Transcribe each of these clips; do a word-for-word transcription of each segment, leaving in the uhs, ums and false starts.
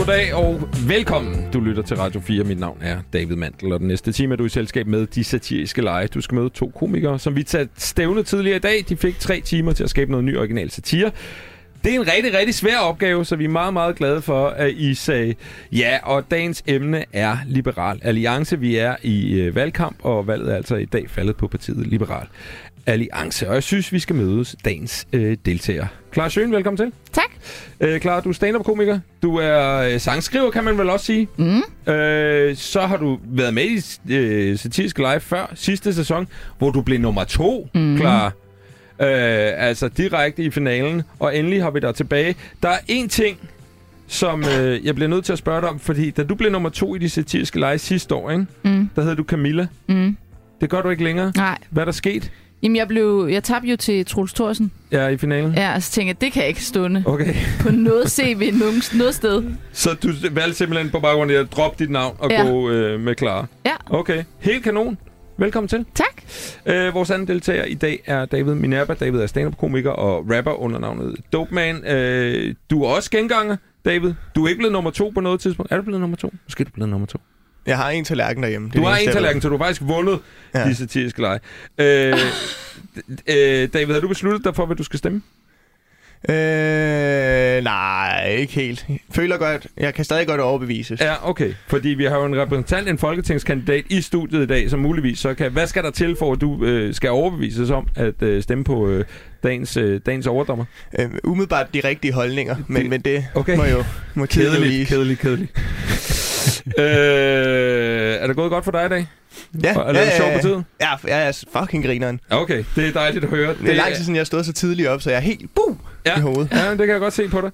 Goddag og velkommen. Du lytter til Radio fire. Mit navn er David Mandel, og den næste time er du i selskab med De Satiriske Lege. Du skal møde to komikere, som vi tager stævne tidligere i dag. De fik tre timer til at skabe noget ny original satire. Det er en rigtig, rigtig svær opgave, så vi er meget, meget glade for, at I sagde ja. Og dagens emne er Liberal Alliance. Vi er i valgkamp, og valget er altså i dag faldet på partiet Liberal Alliance. Og jeg synes, vi skal mødes dagens øh, deltager. Clara Schøn, velkommen til. Tak. Øh, Clara, du er stand-up-komiker. Du er øh, sangskriver, kan man vel også sige. Mm. Øh, så har du været med i øh, Satiriske Live før sidste sæson, hvor du blev nummer to, mm. Clara. Øh, altså direkte i finalen, og endelig har vi dig tilbage. Der er én ting, som øh, jeg bliver nødt til at spørge dig om, fordi da du blev nummer to i De Satiriske Lege sidste år, ikke? Mm. Der hed du Camilla. Mm. Det gør du ikke længere. Nej. Hvad er der sket? Jamen, jeg, blev, jeg tabte jo til Truls Thorsen. Ja, i finalen. Ja, og så tænkte jeg, det kan jeg ikke stunde. Okay. På noget C V, nogen, noget sted. Så du valgte simpelthen på baggrunden at droppe dit navn og ja. gå øh, med Clara? Ja. Okay. Helt kanon. Velkommen til. Tak. Øh, vores anden deltager i dag er David Minerva. David er stand-up-komiker og rapper under navnet Dope Man. Øh, du er også genganger, David. Du er ikke blevet nummer to på noget tidspunkt. Er du blevet nummer to? Måske er du blevet nummer to. Jeg har en tallerken derhjemme. Du har en tallerken, så du har faktisk vundet ja. De Satiriske Lege. Øh, øh, David, har du besluttet dig for, hvad du skal stemme? Øh, nej, ikke helt. Føler godt. Jeg kan stadig godt overbevises. Ja, okay. Fordi vi har jo en repræsentant, en folketingskandidat i studiet i dag, som muligvis så kan... Hvad skal der til for, at du øh, skal overbevises om at øh, stemme på øh, dagens, øh, dagens overdommer? Øh, umiddelbart de rigtige holdninger, men, det, men det okay. må jo... Må kedeligt, kedeligt, kedeligt. øh, er det gået godt for dig i dag? Ja, og er det ja, sjovt på tiden? Ja, jeg er fucking grineren. Okay, det er dejligt at høre. Det, det er langt siden jeg har stået så tidligt op, så jeg er helt buh ja. i hovedet. Ja, det kan jeg godt se på dig.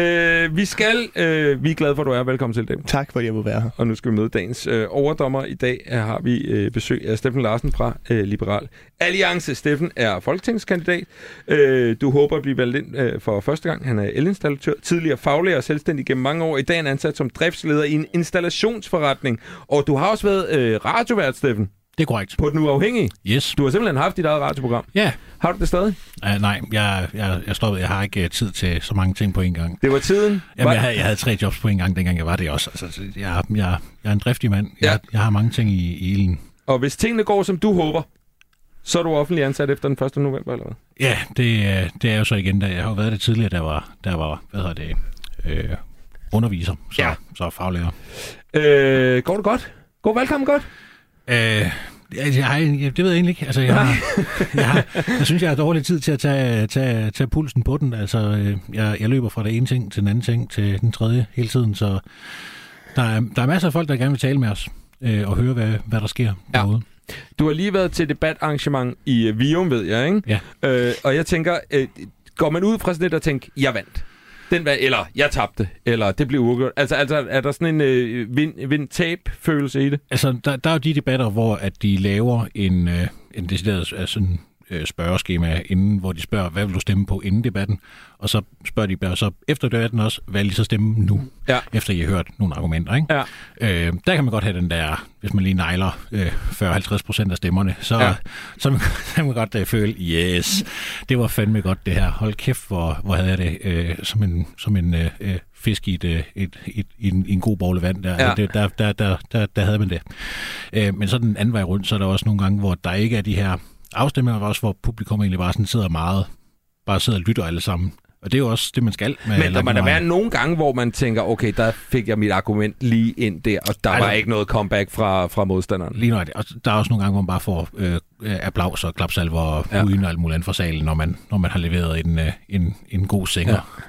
Øh, vi skal, øh, vi er glade for, at du er. Velkommen til, David. Tak for, at jeg må være her. Og nu skal vi møde dagens øh, overdommer. I dag har vi øh, besøg af Steffen Larsen fra øh, Liberal Alliance. Steffen er folketingskandidat. Øh, du håber at blive valgt ind øh, for første gang. Han er elinstallatør, tidligere faglærer og selvstændig gennem mange år. I dag er han ansat som driftsleder i en installationsforretning. Og du har også været øh, radio vært, Steffen. Det er korrekt. På Den Uafhængige? Yes. Du har simpelthen haft dit eget radioprogram? Ja. Har du det stadig? Uh, nej, jeg, jeg, jeg stoppede. Jeg har ikke tid til så mange ting på en gang. Det var tiden? Jamen, var... Jeg, havde, jeg havde tre jobs på en gang, dengang jeg var det også. Altså, jeg, jeg, jeg er en driftig mand. Ja. Jeg, jeg har mange ting i, i ilden. Og hvis tingene går, som du håber, så er du offentlig ansat efter den første november, eller hvad? Ja, det, det er jo så igen, da jeg har været det tidligere, der var, der var hvad hedder det, øh, underviser, så, ja. så faglærer. Øh, går det godt? God velkommen godt. Øh, jeg, jeg, jeg, det ved jeg egentlig ikke. Altså, jeg, har, jeg, har, jeg synes, jeg har dårlig tid til at tage, tage, tage pulsen på den. Altså, jeg, jeg løber fra det ene ting til den anden ting til den tredje hele tiden. Så der er, der er masser af folk, der gerne vil tale med os øh, og høre, hvad, hvad der sker ja. derude. Du har lige været til debatarrangement i uh, Vium, ved jeg, ikke? Ja. Øh, og jeg tænker, øh, går man ud fra sådan et og tænker, jeg vandt? Den, eller jeg tabte, eller det blev uafgjort. Altså, altså er der sådan en øh, vind, vind-tab-følelse i det? Altså, der, der er jo de debatter, hvor at de laver en, øh, en decideret altså en, øh, spørgeskema inden, hvor de spørger, hvad vil du stemme på inden debatten? Og så spørger de bare så efter debatten også, hvad vil I så stemme nu? Ja. Efter I har hørt nogle argumenter, ikke? Ja. Øh, der kan man godt have den der, hvis man lige nejler øh, fyrre til halvtreds procent af stemmerne, så, ja. så man, kan man godt uh, føle, yes, det var fandme godt det her. Hold kæft, hvor, hvor havde jeg det øh, som en, som en øh, fisk i, et, et, et, et, i, en, i en god bogle vand. Der, ja. det, der, der, der, der, der havde man det. Øh, men så den anden vej rundt, så er der også nogle gange, hvor der ikke er de her afstemninger, også hvor publikum egentlig bare sådan sidder meget, bare sidder og lytter alle sammen. Og det er jo også det, man skal. Med men der må der være nogle gange, hvor man tænker, okay, der fik jeg mit argument lige ind der, og der Ej, var ikke noget comeback fra, fra modstanderen. Lige nøjagtigt. Og der er også nogle gange, hvor man bare får øh, applaus og klapsalver og ja. uden og alt muligt andet fra salen, når man, når man har leveret en, øh, en, en god sænger.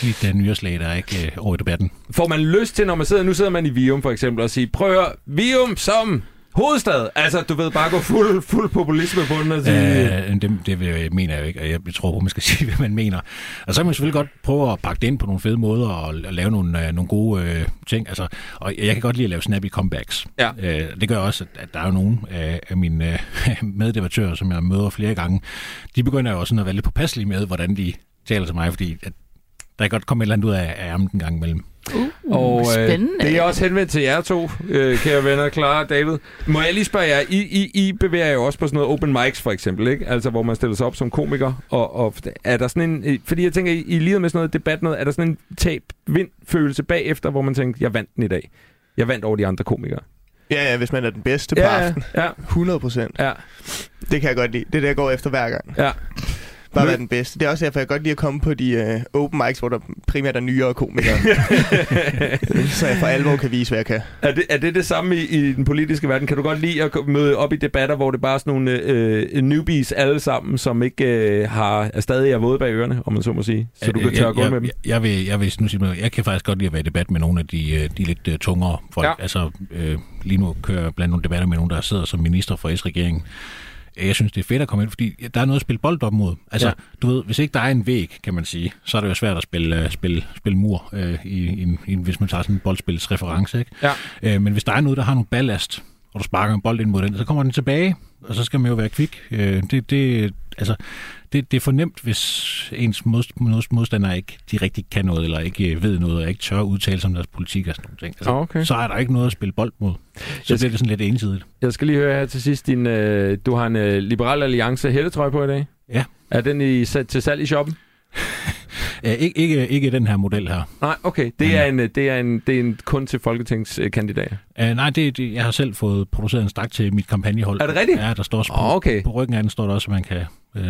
Ja. Lidt den nye slag, der er ikke øh, over i debatten. Får man lyst til, når man sidder, nu sidder man i Vium for eksempel, og siger, prøv at høre, Vium som... hovedstad? Altså, du ved, bare gå fuld, fuld populisme på den og sige... Øh, det, det mener jeg jo ikke, og jeg tror på, man skal sige, hvad man mener. Og så kan man selvfølgelig godt prøve at pakke det ind på nogle fede måder og lave nogle, øh, nogle gode øh, ting. Altså, og jeg kan godt lide at lave snappy comebacks. Ja. Øh, det gør også, at der er jo nogle af mine øh, meddebattører, som jeg møder flere gange. De begynder jo også sådan at være lidt påpasselige med, hvordan de taler til mig, fordi at der kan godt komme et eller andet ud af ærmen en gang imellem. Uh. Og øh, det er også henvendt til jer to, øh, kære venner, Clara og David. Må jeg lige spørge jer, I, I, I bevæger jo også på sådan noget open mics for eksempel, ikke? Altså hvor man stiller sig op som komiker, og, og er der sådan en, fordi jeg tænker, I, I lider med sådan noget debat noget, er der sådan en tab-vind-følelse bagefter, hvor man tænker, jeg vandt den i dag. Jeg vandt over de andre komikere. Ja, ja, hvis man er den bedste på ja, aften. Ja. hundrede procent. Ja. Det kan jeg godt lide. Det er det, jeg går efter hver gang. Ja. Bare være den bedste. Det er også derfor, jeg godt lide at komme på de uh, open mics, hvor der primært er nyere komikere. Så jeg for alvor kan vise, hvad jeg kan. Er det er det, det samme i, i den politiske verden? Kan du godt lide at møde op i debatter, hvor det bare er sådan nogle uh, newbies alle sammen, som ikke uh, har, er stadig er våde bag ørerne, om man så må sige? Så ja, du kan tørre jeg, gå jeg, med dem? Jeg, jeg, vil, jeg, vil, jeg, vil, jeg kan faktisk godt lide at være i debat med nogle af de, de lidt uh, tungere folk. Ja. Altså, øh, lige nu kører jeg blandt nogle debatter med nogen, der sidder som minister for S-regeringen. Jeg synes, det er fedt at komme ind, fordi der er noget at spille bold op mod. Altså, ja. Du ved, hvis ikke der er en væg, kan man sige, så er det jo svært at spille, uh, spille, spille mur, uh, i, i, i, hvis man tager sådan en boldspillets reference, ikke? Ja. Uh, men hvis der er noget, der har nogle ballast, og du sparker en bold ind mod den, så kommer den tilbage, og så skal man jo være kvik. Uh, det, det, altså, det, det er for nemt, hvis ens modstander ikke de rigtig kan noget, eller ikke ved noget, og ikke tør udtale sig om deres politik og sådan nogle ting. Altså, okay. Så er der ikke noget at spille bold mod. Så det er sådan lidt ensidigt. Jeg skal lige høre her til sidst, din, øh, du har en øh, Liberal Alliance hættetrøje på i dag. Ja. Er den i, til salg i shoppen? Æ, ikke, ikke, ikke den her model her. Nej, okay. Det er, en, det er, en, det er en kun til folketingskandidat. Æ, nej, det, det, jeg har selv fået produceret en stak til mit kampagnehold. Er det rigtigt? Ja, der står sp- oh, okay. På ryggen af den står der også, at man kan øh,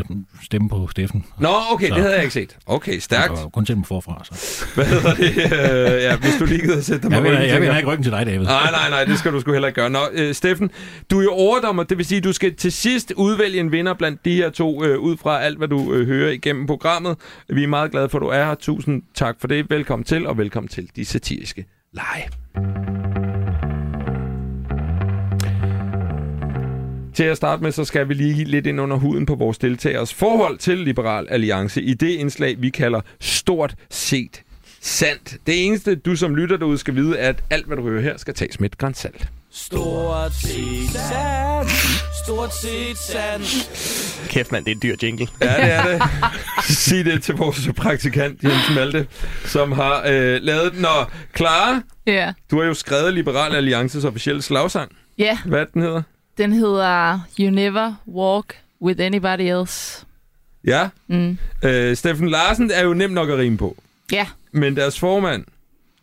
stemme på Steffen. Nå, okay, så, det havde jeg ikke set. Okay, stærkt. Og kun til dem forfra, så. Hvad hedder det? Øh, ja, hvis du lige gider at sætte dig på ryggen. Jeg vil ikke ryggen til dig, David. Nej, nej, nej, det skal du sgu heller ikke gøre. Nå, øh, Steffen, du er jo overdommer, det vil sige, du skal til sidst udvælge en vinder blandt de her to, øh, ud fra alt, hvad du øh, hører igennem programmet. Vi er meget glade for, at du er her. Tusind tak for det. Velkommen til, og velkommen til De Satiriske Lege. Til at starte med, så skal vi lige lidt ind under huden på vores deltagers forhold til Liberal Alliance i det indslag, vi kalder Stort Set Sandt. Det eneste, du som lytter derude skal vide, er, at alt, hvad du hører her, skal tages med et gran salt. Stort set sandt. Stort set sandt. Kæft mand, det er en dyr jingle. Ja, det er det. Sig det til vores praktikant, Jens Malte, som har øh, lavet den. Og Clara, yeah. Du har jo skrevet Liberal Alliances officielle slagsang. Ja. Yeah. Hvad den hedder? Den hedder You Never Walk With Anybody Else. Ja. Mm. Øh, Steffen Larsen er jo nem nok at rime på. Ja. Men deres formand,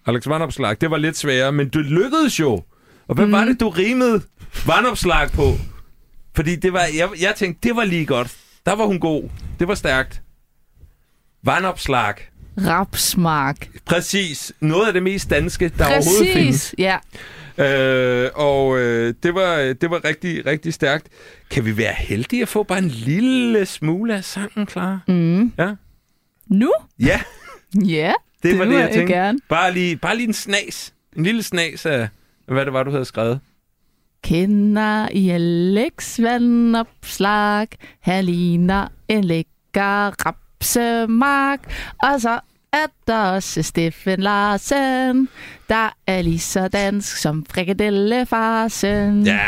Alex Vanopslagh, det var lidt sværere, men det lykkedes jo. Og hvad mm. var det, du rimede Vanopslagh på? Fordi det var, jeg, jeg tænkte, det var lige godt. Der var hun god. Det var stærkt. Vanopslagh. Rapsmark. Præcis. Noget af det mest danske, der Præcis. Overhovedet findes. Ja. Øh, og øh, det, var, det var rigtig, rigtig stærkt. Kan vi være heldige at få bare en lille smule af sangen, Clara? Mm. Ja. Nu? Ja. Ja, det, det var det, jeg tænkte. Gerne. Bare lige, bare lige en snas. En lille snas af, hvad det var, du havde skrevet. Kender I Alex Vanopslagh? Han ligner en lækker rapsemark. Og så at der også Steffen Larsen, der er lige så dansk som frikadellefarsen. Ja,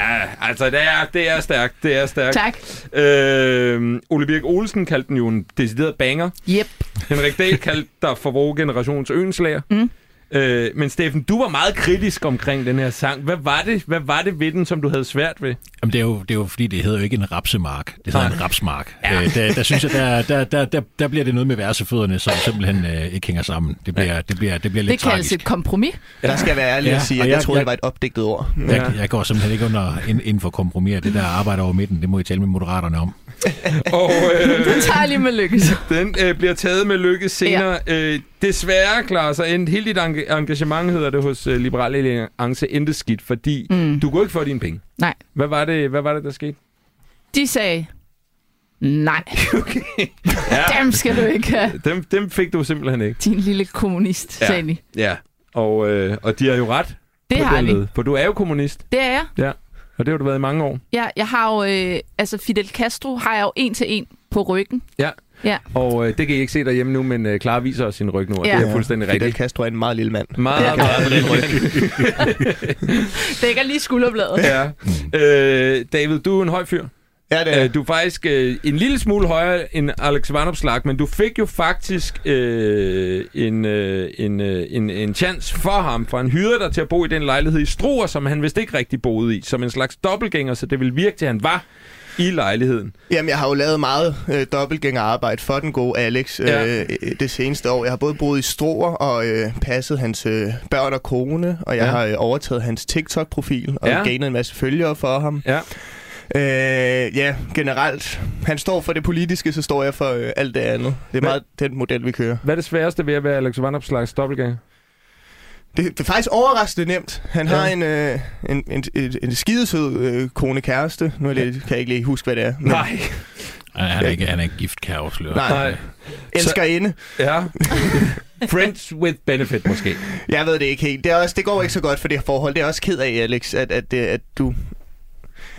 altså det er, det er stærkt, det er stærkt. Tak. Øh, Ole Birk Olesen kaldte den jo en decideret banger. Yep. Henrik Dahl kaldte der for vores generations ønslager. Mm. Øh, men Steffen, du var meget kritisk omkring den her sang. Hvad var det, hvad var det ved den, som du havde svært ved? Jamen, det er jo, det er jo fordi, det hedder jo ikke en rapsemark. Det hedder en rapsmark. Ja. Øh, der, der synes jeg, der, der, der, der, der bliver det noget med værsefødderne, som simpelthen øh, ikke hænger sammen. Det bliver, ja. det bliver, det bliver lidt tragisk. Det kaldes et kompromis. Ja. Der skal være ærlig at sige, ja, og jeg, jeg troede, jeg, det var et opdigtet ord. Ja. Jeg, jeg går simpelthen ikke under ind, inden for kompromis. Det der arbejder over midten, det må I tale med moderaterne om. Og, øh, den tager lige med lykke. Den øh, bliver taget med lykke senere. Ja. Øh, desværre, Clara, så endte hele dit engagement, hedder det hos øh, Liberal Alliance, endte skidt, fordi mm. du kunne ikke få dine penge. Nej. Hvad var det, hvad var det der skete? De sagde, nej. Okay. Ja. Dem skal du ikke have. Dem, dem fik du simpelthen ikke. Din lille kommunist, ja. Sagde de. Ja, og, øh, og de har jo ret. Det har de. For du er jo kommunist. Det er jeg. Ja. Og det har du været i mange år. Ja, jeg har jo, øh, altså Fidel Castro har jeg jo en til en på ryggen. Ja, ja. Og øh, det kan I ikke se derhjemme nu, men øh, Clara viser os sin ryg nu, og ja. Det er fuldstændig rigtigt. Fidel Castro er en meget lille mand. Meget, ja. Meget lille ryg. Dækker lige skulderbladet. Ja. Øh, David, du er en høj fyr. Ja, det er. Du er faktisk øh, en lille smule højere end Alex Vanopslagh, men du fik jo faktisk øh, en, øh, en, øh, en, en chance for ham, for han hyrede dig til at bo i den lejlighed i Struer, som han vist ikke rigtig boede i, som en slags dobbeltgænger, så det ville virke til, at han var i lejligheden. Jamen, jeg har jo lavet meget øh, dobbeltgængerarbejde for den gode Alex øh, ja. det seneste år. Jeg har både boet i Struer og øh, passet hans øh, børn og kone, og jeg ja. har øh, overtaget hans TikTok-profil og ja. gainet en masse følgere for ham. Ja. Øh, ja, generelt. Han står for det politiske, så står jeg for øh, alt det andet. Det er meget den model, vi kører. Hvad er det sværeste ved at være Alex Vanopslaghs dobbeltgænger? Det, det er faktisk overraskende nemt. Han ja. har en, øh, en, en, en, en skidesød øh, kone-kæreste. Nu er det, kan jeg ikke lige huske, hvad det er. Men... Nej. Ej, han, er ikke, han er ikke gift, kan jeg afsløre. Nej. Nej. Elskerinde. Så... Ja. Friends with benefit, måske. Jeg ved det ikke helt. Det, er også, det går ikke så godt for det forhold. Det er også ked af, Alex, at, at, at, at du...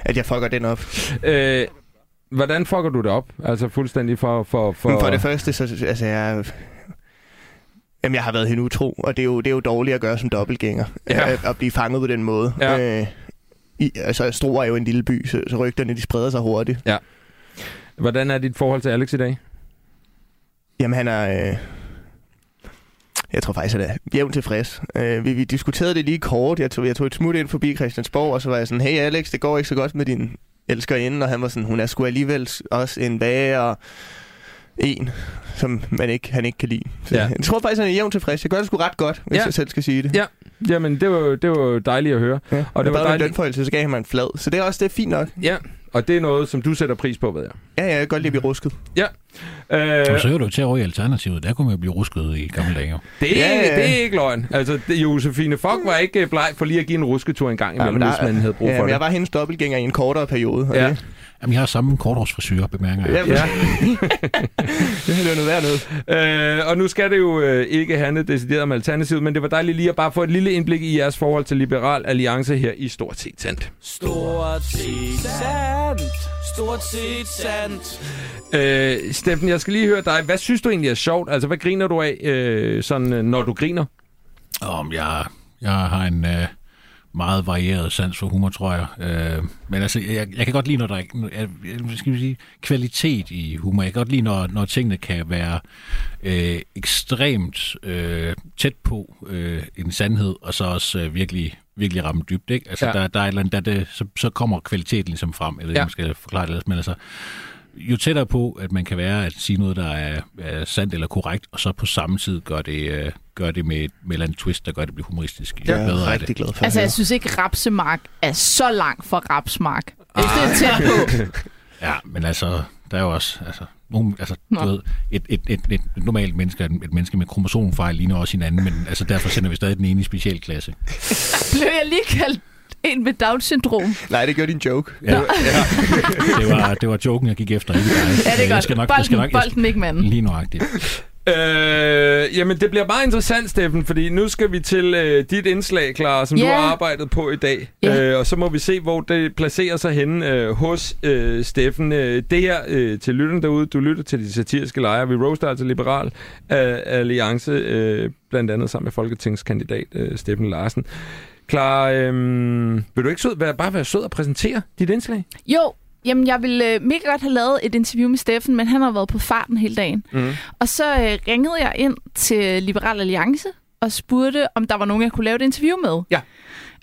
At jeg fucker den op. Øh, hvordan fucker du det op? Altså fuldstændig for... For, for... for det første, så... Altså, jeg... Jamen, jeg har været hende utro, og det er jo, det er jo dårligt at gøre som dobbeltgænger. Ja. At, at blive fanget på den måde. Ja. Øh, i, altså, Struer er jo en lille by, så, så rygterne, de spreder sig hurtigt. Ja. Hvordan er dit forhold til Alex i dag? Jamen, han er... Øh... Jeg tror faktisk, at jeg er jævnt tilfreds. Øh, vi, vi diskuterede det lige kort. Jeg tog, jeg tog et smut ind forbi Christiansborg, og så var jeg sådan, hey Alex, det går ikke så godt med din elskerinde. Og han var sådan, hun er sgu alligevel også en værre en, som man ikke, han ikke kan lide. Så ja. Jeg tror faktisk, at han er jævnt tilfreds. Jeg gør det sgu ret godt, hvis ja. jeg selv skal sige det. Ja, jamen det var, det var dejligt at høre. Ja. Og det var dejligt. Lønforhøjelse, så gav han mig en flad. Så det er også det er fint nok. Ja. Og det er noget, som du sætter pris på, ved jeg. Ja, ja, jeg kan godt lide at blive rusket. Ja. Øh... Og så hører du til over i Alternativet. Der kunne man jo blive rusket i gamle dage. Det er, ja, ikke, ja. Det er ikke løgn. Altså, det, Josefine Fock var ikke bleg for lige at give en rusketur en gang imellem, ja, hvis man havde brug ja, for det. Jeg var hendes dobbeltgænger i en kortere periode. Ja. Det... Jamen, jeg har samme korthårsfrisyrer, bemærker jeg. Ja. Ja. Det er jo noget værd noget. Øh, og nu skal det jo øh, ikke handle decideret om Alternativet, men det var dejligt lige at bare få et lille indblik i jeres forhold til Liberal Alliance her i Stort Set Sandt. Stort Set Sandt. Stort Set Sandt. Øh, Steffen, jeg skal lige høre dig. Hvad synes du egentlig er sjovt? Altså, hvad griner du af, øh, sådan, når du griner? Om jeg, jeg har en... Øh... meget varieret sans for humor, tror jeg. Øh, men altså, jeg, jeg kan godt lide, når der er skal vi sige, kvalitet i humor. Jeg kan godt lide, når, når tingene kan være øh, ekstremt øh, tæt på øh, en sandhed, og så også øh, virkelig, virkelig ramme dybt. Ikke? Altså, ja. der, der er et eller andet, der det, så, så kommer kvaliteten ligesom frem. Jeg ved ikke, om jeg skal forklare det, men altså, jo tættere på, at man kan være at sige noget, der er, er sandt eller korrekt, og så på samme tid gør det... Øh, gør det med et eller andet twist, der gør det blive humoristisk. Jeg er, jeg er rigtig det. glad for det. Altså, jeg synes ikke, Rapsemark er så langt fra Rapsmark. Ah. Det er tæt på. Ja, men altså, der er jo også... Altså, nogen, altså, du ved, et, et, et, et normalt menneske, et menneske med kromosomfejl ligner også hinanden, men altså, derfor sender vi stadig den ene i specialklasse. Blev jeg lige kaldt en med Down-syndrom? Nej, det gjorde din joke. Ja. Ja. det, var, det var joken, jeg gik efter. Ikke? Ja, det er godt. Nok, bolden, nok, bolden skal, ikke manden. Lige nøjagtigt. Øh, jamen, det bliver meget interessant, Steffen, fordi nu skal vi til øh, dit indslag, Clara, som yeah. du har arbejdet på i dag. Yeah. Øh, og så må vi se, hvor det placerer sig henne øh, hos øh, Steffen. Øh, det her øh, til lytterne derude. Du lytter til De Satiriske Lege. Vi roaster altså Liberal øh, Alliance, øh, blandt andet sammen med folketingskandidat øh, Steffen Larsen. Clara, øh, vil du ikke sød, være, bare være sød og præsentere dit indslag? Jo. Jamen, jeg ville øh, mega godt have lavet et interview med Steffen, men han har været på farten hele dagen. Mm. Og så øh, ringede jeg ind til Liberal Alliance og spurgte, om der var nogen, jeg kunne lave et interview med. Ja.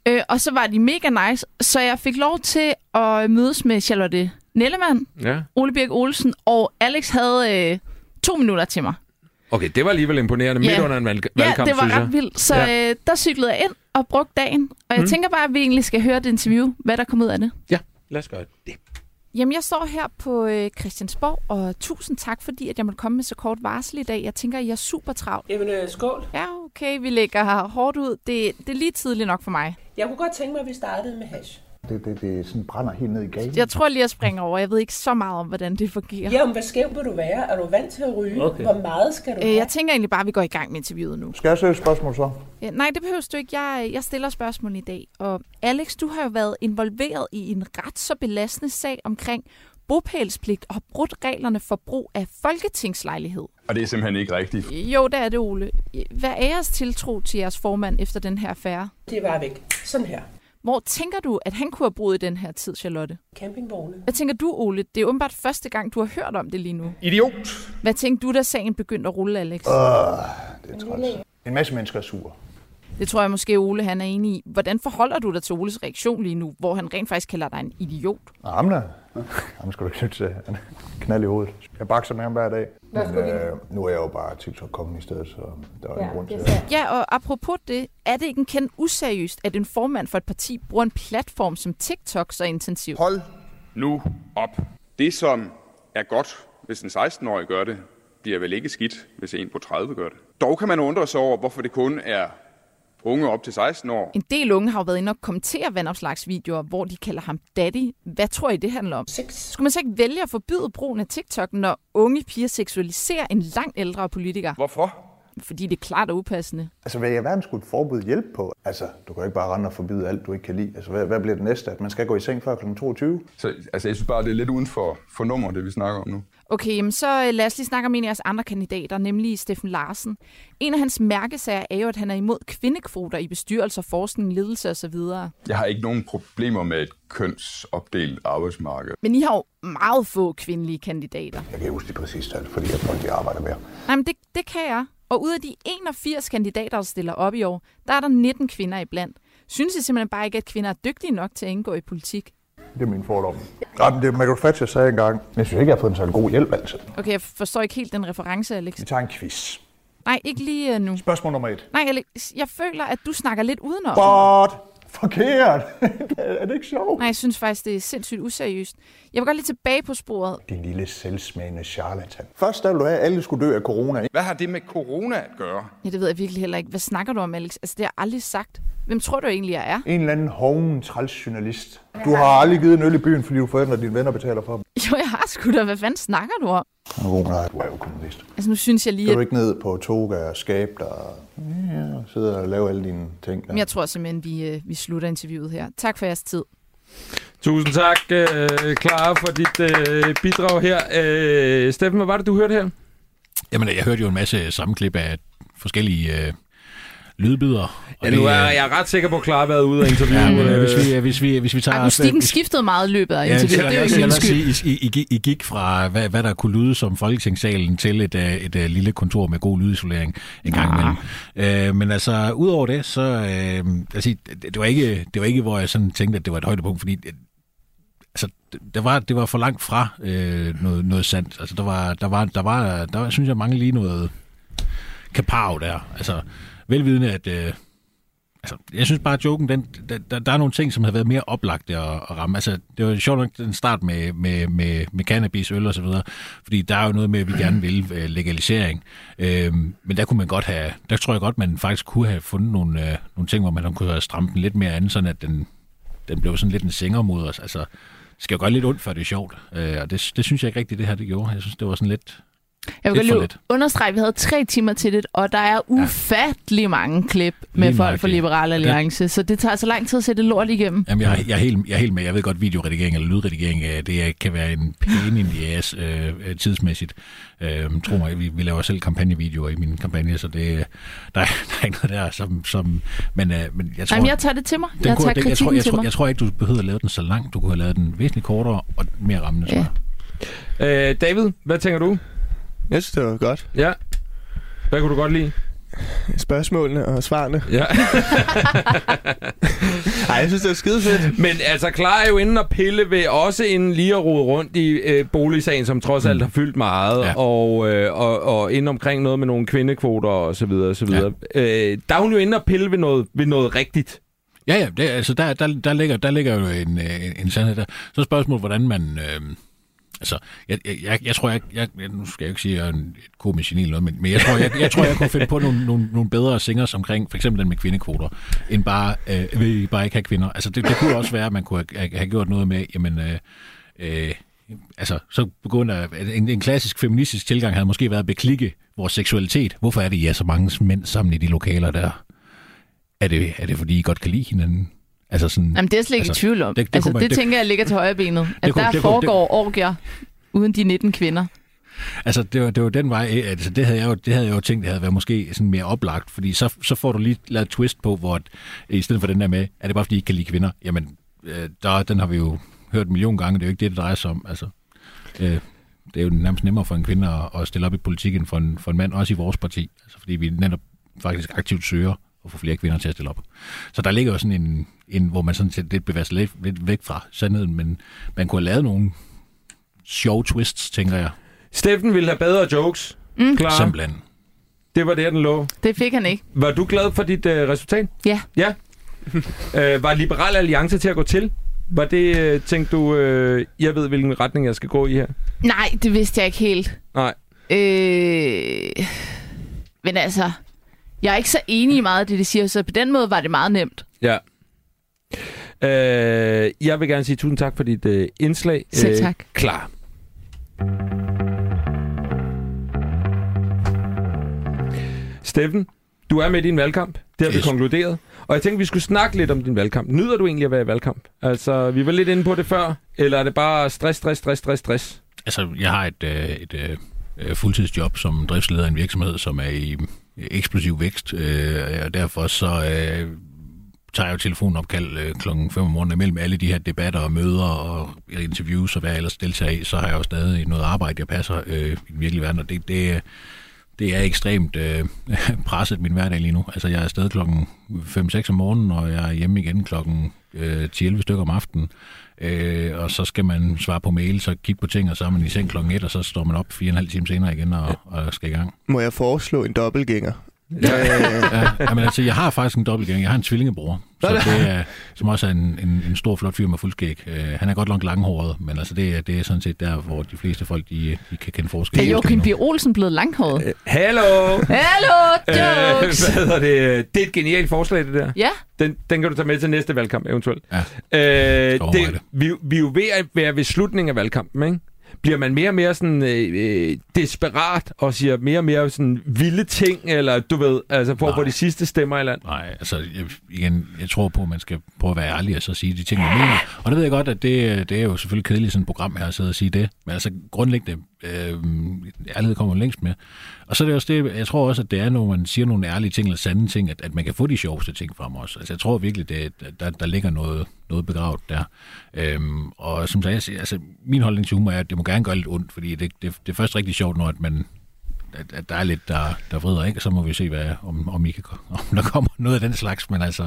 Øh, og så var de mega nice, så jeg fik lov til at mødes med Charlotte Nellemann, ja. Ole Birk Olesen, og Alex havde øh, to minutter til mig. Okay, det var alligevel imponerende midt ja. under en valgkamp, synes jeg. Ja, det var ret vildt. Så ja. øh, der cyklede jeg ind og brugte dagen. Og jeg mm. tænker bare, at vi egentlig skal høre et interview, hvad der kom ud af det. Ja, lad os gøre det. Jamen, jeg står her på øh, Christiansborg, og tusind tak, fordi at jeg måtte komme med så kort varsel i dag. Jeg tænker, I er super travlt. Jamen, øh, skål. Ja, okay, vi lægger her hårdt ud. Det, det er lige tidligt nok for mig. Jeg kunne godt tænke mig, at vi startede med hash. Det, det, det sådan brænder helt ned i gaden. Jeg tror lige, at springe over. Jeg ved ikke så meget om, hvordan det fungerer. Jamen, hvad skæv vil du være? Er du vant til at ryge? Okay. Hvor meget skal du øh, have? Jeg tænker egentlig bare, at vi går i gang med interviewet nu. Skal jeg stille spørgsmål så? Ja, nej, det behøver du ikke. Jeg, jeg stiller spørgsmål i dag. Og Alex, du har jo været involveret i en ret så belastende sag omkring bopælspligt og har brudt reglerne for brug af folketingslejlighed. Og det er simpelthen ikke rigtigt. Jo, der er det, Ole. Hvad er jeres tiltro til jeres formand efter den her affære? Det var væk. Sådan her. Hvor tænker du, at han kunne have boet i den her tid, Charlotte? Campingvogne. Hvad tænker du, Ole? Det er åbenbart første gang, du har hørt om det lige nu. Idiot! Hvad tænkte du, da sagen begyndte at rulle, Alex? Øh, det er træls. En masse mennesker er sure. Det tror jeg måske, Ole han er enig i. Hvordan forholder du dig til Oles reaktion lige nu, hvor han rent faktisk kalder dig en idiot? Jamen da. Jamen skal du ikke lytte til. Han er knald i hovedet. Jeg bakser med ham hver dag. Men, øh, nu er jeg jo bare TikTok-kongen i stedet, så der er ja, en grund til det. Ja, og apropos det, er det ikke en kendt useriøst, at en formand for et parti bruger en platform som TikTok så intensivt? Hold nu op. Det, som er godt, hvis en seksten-årig gør det, bliver vel ikke skidt, hvis en på tredive gør det. Dog kan man undre sig over, hvorfor det kun er unge op til seksten år. En del unge har jo været inde og kommentere Vanopslaghs videoer, hvor de kalder ham daddy. Hvad tror I, det handler om? Sex. Skulle man så ikke vælge at forbyde brugen af TikTok, når unge piger seksualiserer en langt ældre politiker? Hvorfor? Fordi det er klart og upassende. Altså, hvad i verden skulle et forbud hjælpe på? Altså, du kan jo ikke bare rende og forbyde alt, du ikke kan lide. Altså, hvad, hvad bliver det næste? At man skal gå i seng før klokken toogtyve? Så, altså, jeg synes bare, det er lidt uden for, for nummer, det vi snakker om nu. Okay, jamen så lad os lige snakke om en af jeres andre kandidater, nemlig Steffen Larsen. En af hans mærkesager er jo, at han er imod kvindekvoter i bestyrelser, forskning, ledelse osv. Jeg har ikke nogen problemer med et kønsopdelt arbejdsmarked. Men I har jo meget få kvindelige kandidater. Jeg kan huske det præcis alt, fordi jeg folk, de arbejder mere. Nej, men det, det kan jeg. Og ud af de enogfirs kandidater, der stiller op i år, der er der nitten kvinder iblandt. Synes I simpelthen bare ikke, at kvinder er dygtige nok til at indgå i politik? Det er min fordom. Ja, men det er Michael Thatcher sagde engang. Jeg synes ikke, jeg har fået en sådan god hjælp altid. Okay, jeg forstår ikke helt den reference, Alex. Vi tager en quiz. Nej, ikke lige nu. Spørgsmål nummer et. Nej, Alex, jeg føler, at du snakker lidt udenom. But forkert! Er det ikke sjovt? Nej, jeg synes faktisk, det er sindssygt useriøst. Jeg vil godt lige tilbage på sporet. Din lille selvsmagende charlatan. Først da du have, at alle skulle dø af corona. Hvad har det med corona at gøre? Ja, det ved jeg virkelig heller ikke. Hvad snakker du om, Alex? Altså, det har jeg aldrig sagt. Hvem tror du egentlig, jeg er? En eller anden hoven trælsjournalist. Du har aldrig givet en øl i byen, fordi du forældre og dine venner betaler for dem. Jo, jeg har sgu da. Hvad fanden snakker du om? Nå, nej, du er jo kommunist. Altså, nu synes jeg lige, at... Kan du ikke ned på toga og skabe dig og ja, sidde og lave alle dine ting? Der. Jeg tror simpelthen, vi, vi slutter interviewet her. Tak for jeres tid. Tusind tak, uh, Clara, for dit uh, bidrag her. Uh, Steffen, hvad var det, du hørte her? Jamen, jeg hørte jo en masse sammenklip af forskellige... Uh... lydbider. Ja, nu er jeg ret sikker på, at Clara har været ude af interviewet. Ja, hvis, vi, hvis, vi, hvis vi tager... Akustikken skiftede meget i løbet af interviewet. Ja, det er jo ikke min skyld. I, I, I gik fra, hvad, hvad der kunne lyde som Folketingssalen, til et, et, et, et lille kontor med god lydisolering en gang imellem. Ah. Øh, men altså, udover det, så... Øh, altså, det, var ikke, det var ikke, hvor jeg sådan tænkte, at det var et højdepunkt, fordi... Altså, det var, det var for langt fra øh, noget, noget sandt. Altså, der var... Der var, der var, der var synes jeg, mange lige noget kapav der. Altså... Velvidende, at øh, altså, jeg synes bare, at joken, den, der, der er nogle ting, som har været mere oplagt at, at ramme. Altså, det var sjovt nok den start med, med, med, med cannabis, øl og så videre, fordi der er jo noget med, at vi gerne vil øh, legalisering. Øh, men der kunne man godt have, der tror jeg godt, man faktisk kunne have fundet nogle, øh, nogle ting, hvor man kunne have stramt den lidt mere anden, sådan at den, den blev sådan lidt en singer mod os. Altså, det skal jo godt lidt ondt, før det er sjovt. Øh, og det, det synes jeg ikke rigtigt, det her det gjorde. Jeg synes, det var sådan lidt... Jeg vil godt lige understrege, at vi havde tre timer til det, og der er ufattelig mange klip med folk fra Liberal Alliance, det... så det tager så lang tid at sætte lort igennem. Jamen, jeg, jeg, er helt, jeg er helt med. Jeg ved godt, videoredigering eller lydredigering, det kan være en pain in the ass øh, tidsmæssigt. Øh, tro mig, vi, vi laver selv kampagnevideoer i mine kampagner, så det, der, er, der er ikke noget der, som... som men, øh, men jeg tror... Jamen, jeg tager det til mig. Jeg tager kunne, kritikken jeg tror, jeg til mig. Jeg tror ikke, du behøver at lave den så langt. Du kunne have lavet den væsentligt kortere og mere rammende, tror jeg. Øh, David, hvad tænker du? Jeg synes, det var godt. Ja. Hvad kunne du godt lide? Spørgsmålene og svarene. Ja. Ej, jeg synes, det var skidefedt. Men altså, Clara er jo inde og pille ved, også inden lige at rode rundt i øh, boligsagen, som trods alt har fyldt meget, ja. og, øh, og, og inde omkring noget med nogle kvindekvoter og så videre, og så videre. Ja. Øh, der er hun jo inde og pille ved noget, ved noget rigtigt. Ja, ja. Det, altså, der, der, der, ligger, der ligger jo en, en, en sandhed der. Så spørgsmålet, hvordan man... Øh, Altså, jeg, jeg, jeg tror, jeg, jeg, nu skal jeg jo ikke sige, at jeg er en komisk geni eller noget, men jeg tror, jeg, jeg, tror, jeg kunne finde på nogle, nogle, nogle bedre singers omkring, for eksempel den med kvindekvoter, end bare, øh, vil I bare ikke have kvinder. Altså, det, det kunne også være, at man kunne have, have gjort noget med, jamen, øh, øh, altså, så begynder, en, en klassisk feministisk tilgang havde måske været at beklikke vores seksualitet. Hvorfor er det, I er så mange mænd sammen i de lokaler der? Er det, er det fordi I godt kan lide hinanden? Altså sådan, jamen, det er slet ikke altså, i tvivl om. Det, det, altså, man, det tænker jeg ligger til højrebenet. At kunne, der det, foregår det, orgier uden de nitten kvinder. Altså, det var, det var den vej, altså, det havde jeg jo, det havde jeg jo tænkt, det havde været måske sådan mere oplagt, fordi så, så får du lige lavet twist på, hvor i stedet for den der med, er det bare fordi I ikke kan lide kvinder? Jamen, der, den har vi jo hørt en million gange, det er jo ikke det, det drejer sig om, altså. Øh, det er jo nærmest nemmere for en kvinde at, at stille op i politik end for en, for en mand, også i vores parti, altså, fordi vi netop faktisk aktivt søger at få flere kvinder til at stille op. Så der ligger jo sådan en, en hvor man sådan set lidt bevæger sig lidt væk fra sandheden, men man kunne have lavet nogle sjove twists, tænker jeg. Steffen ville have bedre jokes. Mm. Klar. Simpelthen. Det var der, den lå. Det fik han ikke. Var du glad for dit øh, resultat? Ja. Ja. øh, var Liberal Alliance til at gå til? Var det, øh, tænkte du, øh, jeg ved, hvilken retning jeg skal gå i her? Nej, det vidste jeg ikke helt. Nej. Øh... Men altså, jeg er ikke så enig i meget af det, de siger, så på den måde var det meget nemt. Ja. Øh, jeg vil gerne sige tusind tak for dit øh, indslag. Selv tak. Øh, klar. Steffen, du er med i din valgkamp. Det har vi yes. konkluderet. Og jeg tænkte, vi skulle snakke lidt om din valgkamp. Nyder du egentlig at være i valgkamp? Altså, vi var lidt inde på det før. Eller er det bare stress, stress, stress, stress, stress? Altså, jeg har et, et, et, et fuldtidsjob som driftsleder af en virksomhed, som er i eksplosiv vækst. Øh, og derfor så øh, tager jeg jo telefonopkald øh, klokken fem om morgenen. Mellem alle de her debatter og møder og interviews og hvad jeg ellers deltager i, så har jeg jo stadig noget arbejde, jeg passer øh, i den virkelige verden. Og det, det Det er ekstremt øh, presset min hverdag lige nu. Altså, jeg er afsted klokken fem seks om morgenen, og jeg er hjemme igen klokken øh, ti elleve stykker om aftenen. Øh, og så skal man svare på mail, så kigge på ting, og så er man i seng klokken et, og så står man op fire og en halv time senere igen og, og skal i gang. Må jeg foreslå en dobbeltgænger? Ja, ja, ja. ja men altså, jeg har faktisk en dobbeltgænger. Jeg har en tvillingebror, så det er, som også er en, en, en stor, flot fyr med fuldskæg. Uh, han er godt langt langhåret, men altså, det, er, det er sådan set der, hvor de fleste folk, de, de kan kende forskel. Er Joachim Bevelsen blevet langhåret? Uh, hello! Hello, jokes! Uh, hvad hedder det? Det er et genialt forslag, det der. Ja. Den, den kan du tage med til næste valgkamp, eventuelt. Ja. Uh, det, det. Vi, vi er jo ved at være ved slutningen af valgkampen, ikke? Bliver man mere og mere sådan øh, desperat og siger mere og mere sådan vilde ting, eller du ved, altså prøv på de sidste stemmer i land? Nej, altså jeg, igen, jeg tror på, at man skal prøve at være ærlig og så sige de ting, man mener. Og det ved jeg godt, at det, det er jo selvfølgelig kedeligt sådan et program her at sidde og sige det, men altså grundlæggende, øh, ærlighed kommer længst med. Og så er det også det, jeg tror også, at det er, når man siger nogle ærlige ting eller sande ting, at, at man kan få de sjoveste ting frem også. Altså jeg tror virkelig, det, der, der ligger noget... noget begravet der. Øhm, og som sagt, altså, min holdning til humor er, at det må gerne gøre lidt ondt, fordi det, det, det er først rigtig sjovt, når at man, at, at der er lidt, der, der vrider, ikke? Og så må vi se, hvad, om, om, I kan, om der kommer noget af den slags, men altså,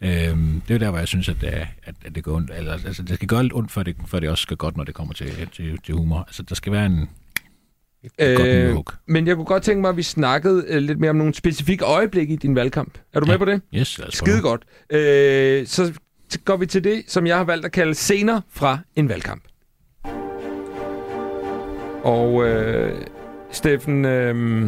øhm, det er jo der, hvor jeg synes, at det, at, at det gør ondt. Altså, det skal gøre lidt ondt, før det, før det også skal godt, når det kommer til, til, til humor. Altså, der skal være en Øh, men jeg kunne godt tænke mig, at vi snakkede øh, lidt mere om nogle specifikke øjeblikke i din valgkamp. Er du ja. med på det? Yes, altså. Skide godt. Øh, så går vi til det, som jeg har valgt at kalde scener fra en valgkamp. Og øh, Steffen, øh,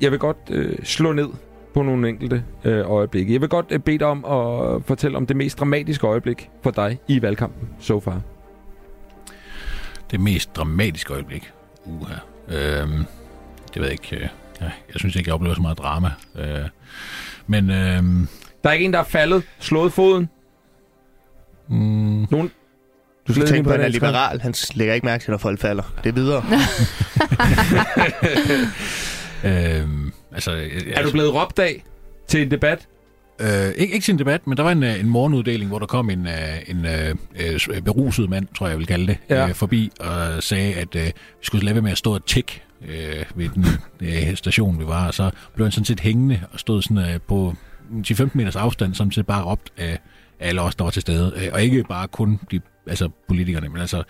jeg vil godt øh, slå ned på nogle enkelte øh, øjeblikke. Jeg vil godt øh, bede dig om at fortælle om det mest dramatiske øjeblik for dig i valgkampen so far. Det mest dramatiske øjeblik? Uha. Øh, det ved jeg ikke. Øh, jeg synes ikke, jeg oplever så meget drama. Øh, men... Øh, Der er ikke en, der er faldet, slået foden. Mm. Nogen... Du skal tænke på, at han er liberal. Han lægger ikke mærke til, når folk falder. Det er videre. øhm, altså, jeg, jeg, er du blevet råbt af til en debat? Øh, ikke, ikke til en debat, men der var en, en morgenuddeling, hvor der kom en, en, en øh, beruset mand, tror jeg, jeg vil kalde det, ja. øh, forbi og sagde, at øh, vi skulle lade være med at stå og tikke øh, ved den øh, station, vi var. Og så blev han sådan set hængende og stod sådan øh, på... ti femten meters afstand, som set bare råbt af alle os, der var til stede. Og ikke bare kun de, altså politikerne, men altså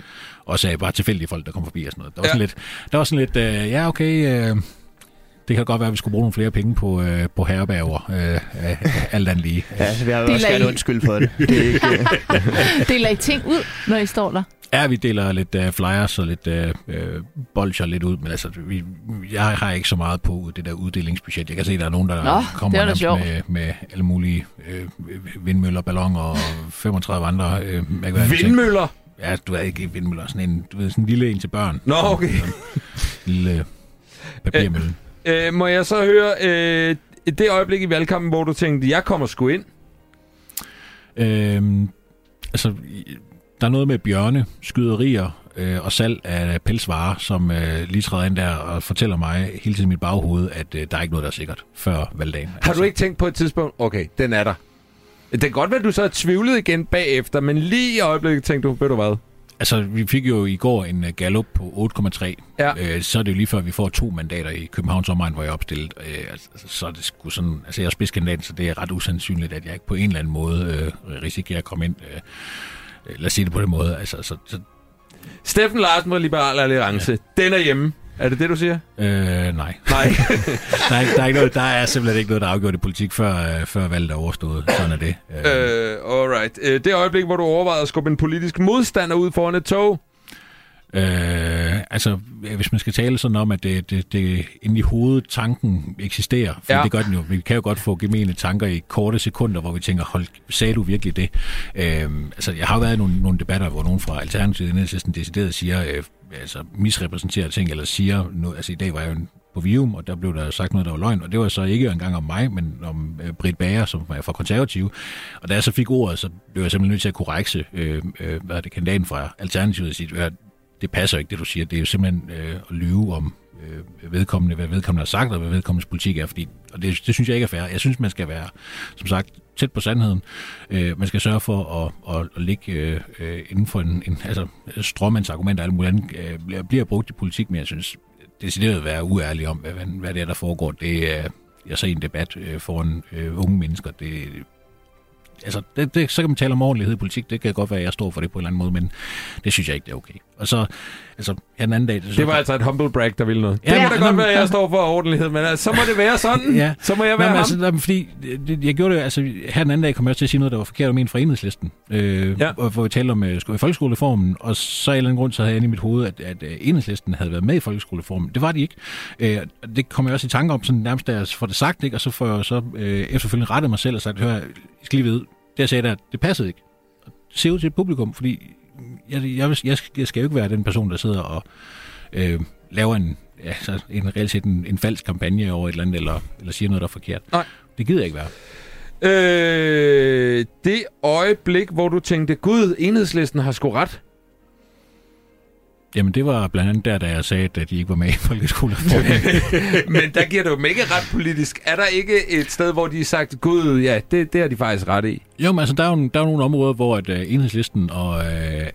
også bare tilfældige folk, der kom forbi og sådan noget. Der var, ja. sådan, lidt, der var sådan lidt, øh, ja okay, øh, det kan godt være, at vi skulle bruge nogle flere penge på, øh, på herrebæver, øh, øh, alt andet lige. Ja, altså vi har jo også gerne undskyld for det. det ikke, øh. Deler I ting ud, når I står der? Ja, vi deler lidt uh, flyers og lidt uh, bolcher lidt ud, men altså, vi, jeg har ikke så meget på det der uddelingsbudget. Jeg kan se, at der er nogen, der Nå, kommer med, med alle mulige uh, vindmøller, balloner og femogtredive andre. Uh, vindmøller? Ja, du er ikke vindmøller. Sådan en, du ved, sådan en lille en til børn. Nå, okay. Sådan, sådan en lille papirmølle. Øh, øh, må jeg så høre, øh, det øjeblik i valgkampen, hvor du tænkte, jeg kommer sgu ind? Øh, altså... Der er noget med bjørne, skyderier, øh, og salg af pelsvarer, som øh, lige træder ind der og fortæller mig hele tiden i mit baghoved, at øh, der er ikke noget, der er sikkert før valgdagen. Har du ikke tænkt på et tidspunkt, okay, den er der? Det kan godt være, at du så har tvivlet igen bagefter, men lige i øjeblikket tænkte du, ved du hvad? Altså, vi fik jo i går en Gallup på otte komma tre. Ja. Øh, så er det jo lige før, vi får to mandater i Københavns omegn, hvor jeg er opstillet. Øh, altså, så er det sgu sådan... Altså, jeg er spidskandidat, så det er ret usandsynligt, at jeg ikke på en eller anden måde øh, risikerer at komme ind. Øh, lad os sige det på den måde. Altså, så, så... Steffen Larsen fra Liberal Alliance. Ja. Den er hjemme. Er det det, du siger? Øh, nej. Nej. der, er, der, er ikke noget, der er simpelthen ikke noget, der er afgjort i politik, før, før valget er overstået. Sådan er det. Øh, alright. Det øjeblik, hvor du overvejede at skubbe en politisk modstander ud foran et tog? Øh, altså, hvis man skal tale sådan om, at det, det, det inde i hovedet tanken eksisterer, for ja. Det gør den jo. Vi kan jo godt få gemene tanker i korte sekunder, hvor vi tænker, hold, sagde du virkelig det? Øh, altså, jeg har jo været i nogle, nogle debatter, hvor nogen fra Alternativet Enhedslisten decideret siger... Øh, altså misrepræsenterer ting, eller siger noget. Altså i dag var jeg på Vium, og der blev der sagt noget, der var løgn, og det var så ikke engang om mig, men om øh, Britt Bager, som var fra Konservative. Og da jeg så fik ordet, så blev jeg simpelthen nødt til at korrekse øh, øh, hvad er det, kandidaten fra Alternativet og sige, det passer ikke, det du siger. Det er jo simpelthen øh, at lyve om øh, vedkommende, hvad vedkommende har sagt, og hvad vedkommendes politik er, fordi, og det, det synes jeg ikke er fair. Jeg synes, man skal være, som sagt, tæt på sandheden. Øh, man skal sørge for at, at, at ligge øh, inden for en, en altså, stråmandsargument og alt muligt andet, øh, bliver brugt i politik, men jeg synes, decideret at være uærlig om, hvad, hvad det er, der foregår. Det er, jeg ser en debat øh, foran øh, unge mennesker, det altså, det, det, så kan man tale om ordentlighed i politik. Det kan godt være, at jeg står for det på en eller anden måde, men det synes jeg ikke, det er okay. Og så, altså, en anden dag... Det, det var jeg... altså et humble brag, der ville noget. Ja, det kan da godt være, at jeg står for ordentlighed, men altså, så må det være sådan. Ja. Så må jeg være Nå, ham. Altså, fordi, det, jeg gjorde det, altså, her den anden dag kom jeg også til at sige noget, der var forkert om en fra Enhedslisten. Øh, ja. Hvor vi talte om øh, folkeskolereformen, og så af en eller anden grund, så havde jeg inde i mit hoved, at, at øh, Enhedslisten havde været med i folkeskolereformen. Det var de ikke. Øh, det kom jeg også i tanke om, sådan nærmest der for det sagt, ikke? Og så får jeg så øh, efterfølgende rettet mig selv og sagt, hør, jeg skal lige vide, det jeg sagde der, det passede ikke. Det ser ud til et publikum, fordi jeg, jeg, jeg, jeg skal jo ikke være den person, der sidder og øh, laver en, ja, så en, reelt set en, en falsk kampagne over et eller andet, eller, eller siger noget, der er forkert. Nej. Det gider jeg ikke være. Øh, det øjeblik, hvor du tænkte, gud, Enhedslisten har sgu ret. Jamen, det var blandt andet der, da jeg sagde, at de ikke var med i folkeskolereformen. Men der giver det jo mega ret politisk. Er der ikke et sted, hvor de har sagt, gud, ja, det, det har de faktisk ret i? Jo, men altså, der er jo, der er jo nogle områder, hvor at, uh, Enhedslisten og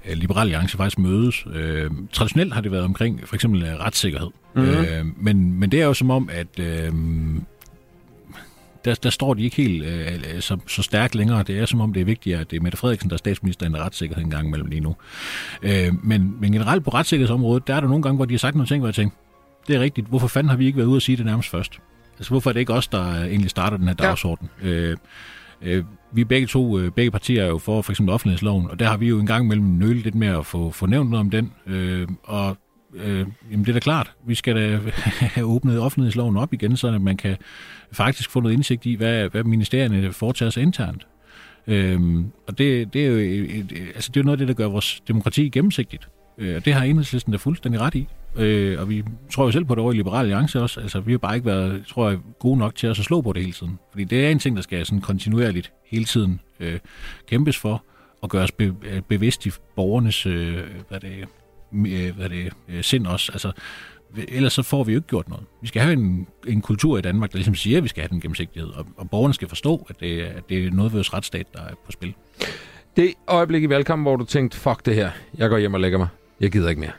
uh, Liberal Alliance faktisk mødes. Uh, traditionelt har det været omkring for eksempel uh, retssikkerhed. Mm-hmm. Uh, men, men det er jo som om, at... Uh, Der, der står de ikke helt øh, så, så stærkt længere. Det er som om, det er vigtigere, at det er Mette Frederiksen, der er statsminister, end retssikkerhed en gang mellem lige nu. Øh, men, men generelt på retssikkerhedsområdet, der er der nogle gange, hvor de har sagt nogle ting, hvor jeg tænker, det er rigtigt. Hvorfor fanden har vi ikke været ude at sige det nærmest først? Altså, hvorfor er det ikke os, der egentlig starter den her dagsorden? Ja. Øh, øh, vi begge to, øh, begge partier er jo for for eksempel offentlighedsloven, og der har vi jo en gang mellem nøle lidt med at få, få nævnt noget om den, øh, og Øh, jamen det er da klart. Vi skal da have åbnet offentlighedsloven op igen, så man kan faktisk få noget indsigt i, hvad, hvad ministerierne foretager sig internt. Øh, og det, det, er jo et, altså det er jo noget af det, der gør vores demokrati gennemsigtigt. Øh, og det har Enhedslisten da fuldstændig ret i. Øh, og vi tror jo selv på det over i Liberal Alliance også. Altså, vi har bare ikke været, tror jeg, gode nok til at så slå på det hele tiden. Fordi det er en ting, der skal sådan kontinuerligt hele tiden øh, kæmpes for, og gøres be, bevidst i borgernes... Øh, hvad det er, hvad det sind også. Altså, ellers så får vi jo ikke gjort noget. Vi skal have en, en kultur i Danmark, der ligesom siger, at vi skal have den gennemsigtighed, og, og borgerne skal forstå, at det, at det er noget ved vores retsstat, der er på spil. Det øjeblik i valgkampen, hvor du tænkte, fuck det her, jeg går hjem og lægger mig. Jeg gider ikke mere.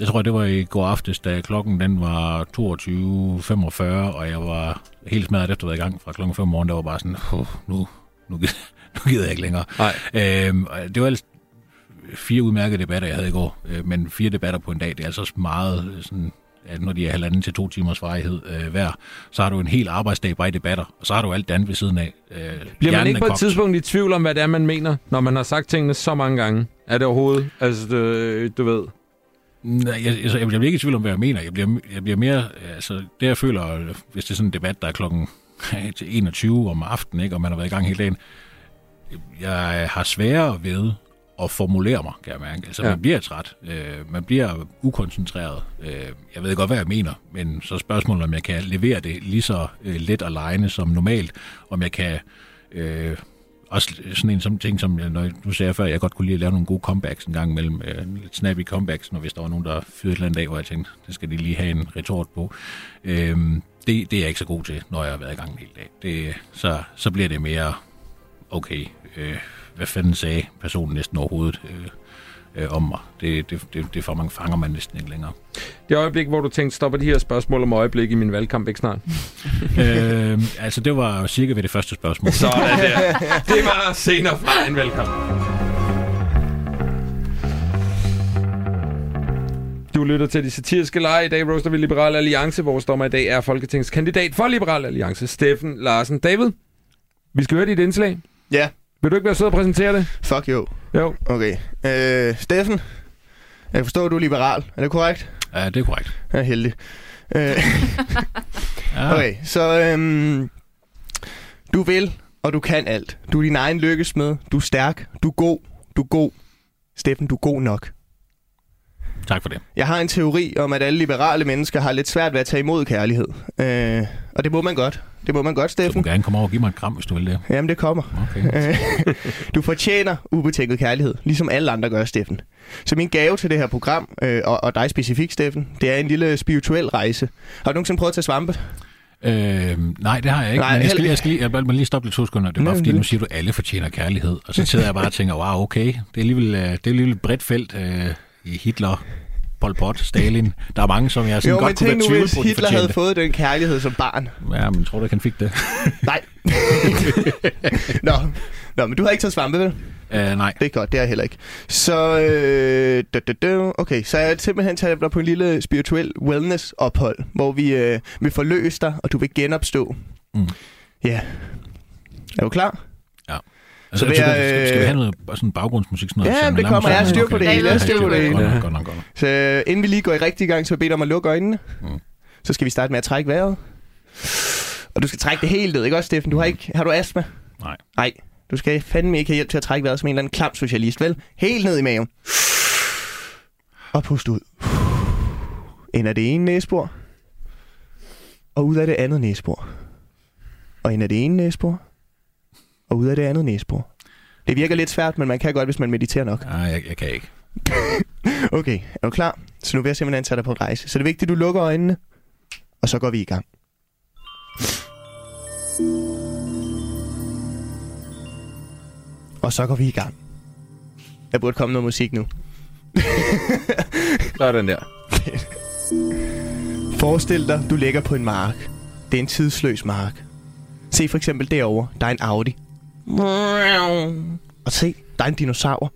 Jeg tror, det var i går aftes, da klokken den var toogtyve femogfyrre, og jeg var helt smadret efter at være i gang fra klokken fem om morgenen. Der var bare sådan, oh, nu, nu, gider, nu gider jeg ikke længere. Øhm, det var ellers fire udmærkede debatter, jeg havde i går, men fire debatter på en dag, det er altså meget sådan, at når de er halvanden til to timers varighed øh, hver, så har du en hel arbejdsdag bare i debatter, og så har du alt det andet ved siden af. Øh, Bliver man ikke på et tidspunkt i tvivl om, hvad det er, man mener, når man har sagt tingene så mange gange? Er det overhovedet? Altså, du, du ved... Nej, jeg, jeg, jeg bliver ikke i tvivl om, hvad jeg mener. Jeg bliver, jeg bliver mere... Altså, det jeg føler, hvis det er sådan en debat, der er klokken til enogtyve om aftenen, ikke, og man har været i gang hele dagen, jeg har sværere ved... og formulere mig, kan jeg mærke. Altså, ja. Man bliver træt. Øh, man bliver ukoncentreret. Øh, jeg ved godt, hvad jeg mener, men så spørgsmålet, om jeg kan levere det lige så øh, let og lejende som normalt, om jeg kan øh, Også sådan en som, ting, som jeg, når, nu sagde jeg før, jeg godt kunne lide at lave nogle gode comebacks en gang mellem øh, lidt snappy comebacks, når hvis der var nogen, der fyrede et eller andet dag, hvor jeg tænkte, det skal de lige have en retort på. Øh, det, det er jeg ikke så god til, når jeg har været i gang en hel dag. Det, så, så bliver det mere, okay, øh, hvad fanden sagde personen næsten overhovedet øh, øh, om mig? Det, det, det, det får man, fanger man næsten ikke længere. Det øjeblik, hvor du tænkte, stopper de her spørgsmål om øjeblik i min valgkamp, ikke snart? øh, altså, det var cirka ved det første spørgsmål. Sådan der. Det var senere fra en valgkamp. Du lytter til De Satiriske Lege. I dag roaster vi Liberal Alliance. Vores dommer i dag er folketingskandidat for Liberal Alliance, Steffen Larsen. David, vi skal høre dit indslag. Ja. Vil du ikke være sød og præsentere det? Fuck jo. Jo. Okay. Øh, Steffen, jeg kan forstå, at du er liberal. Er det korrekt? Ja, det er korrekt. Jeg er heldig. Øh. ja. Okay, så øhm, du vil, og du kan alt. Du er din egen lykkesmed. Du er stærk. Du er god. Du er god. Steffen, du er god nok. Tak for det. Jeg har en teori om, at alle liberale mennesker har lidt svært ved at tage imod kærlighed. Øh, og det må man godt. Det må man godt, Steffen. Så du kan gerne komme over og give mig en kram, hvis du vil det. Jamen, det kommer. Okay. Du fortjener ubetinget kærlighed, ligesom alle andre gør, Steffen. Så min gave til det her program, øh, og, og dig specifikt, Steffen, det er en lille spirituel rejse. Har du nogensinde prøvet at tage svampe? Øh, nej, det har jeg ikke. Nej, men jeg skal, jeg skal lige, jeg må lige stoppe lidt to sekunder. Det er bare fordi, nu siger du, at alle fortjener kærlighed. Og så sidder jeg bare og tænker, wow, okay, det er alligevel, det er alligevel et bredt felt. Øh, i Hitler, Pol Pot, Stalin. Der er mange, som jeg sådan jo, godt kunne være tvivl på, de fortjente. Hitler havde fået den kærlighed som barn. Ja, men tror du ikke, han fik det? Nej. Nå. Nå, men du har ikke taget svampe, vel? Uh, nej. Det er godt, det har jeg heller ikke. Så, øh, da, da, da. Okay, så jeg simpelthen tager dig på en lille spirituel wellness-ophold, hvor vi øh, vil forløse dig, og du vil genopstå. Mm. Ja. Er du klar? Ja. Altså, så jeg, jeg, øh... skal vi have noget sådan baggrundsmusik? Sådan noget, ja, sådan, det kommer. Jeg styr på det hele. Jeg styr på det hele. Så inden vi lige går i rigtig gang, så vil jeg bede dig om at lukke øjnene. Mm. Så skal vi starte med at trække vejret. Og du skal trække det helt ned, ikke også, Steffen? Du har, ikke... har du astma? Nej. Nej, du skal fandme ikke have hjælp til at trække vejret som en eller anden klam socialist, vel? Helt ned i maven. Og pust ud. Ind af det ene næsebor. Og ud af det andet næsebor. Og ind af det ene næsebor. Og ud af det andet næsebor. Det virker lidt svært, men man kan godt, hvis man mediterer nok. Nej, jeg, jeg kan ikke. Okay, er du klar? Så nu vil jeg simpelthen tage dig på rejse. Så det er vigtigt, at du lukker øjnene, og så går vi i gang. Og så går vi i gang. Der burde komme noget musik nu. Der er den der. Forestil dig, du ligger på en mark. Det er en tidsløs mark. Se for eksempel derovre, der er en Audi. Og se, der er en dinosaur.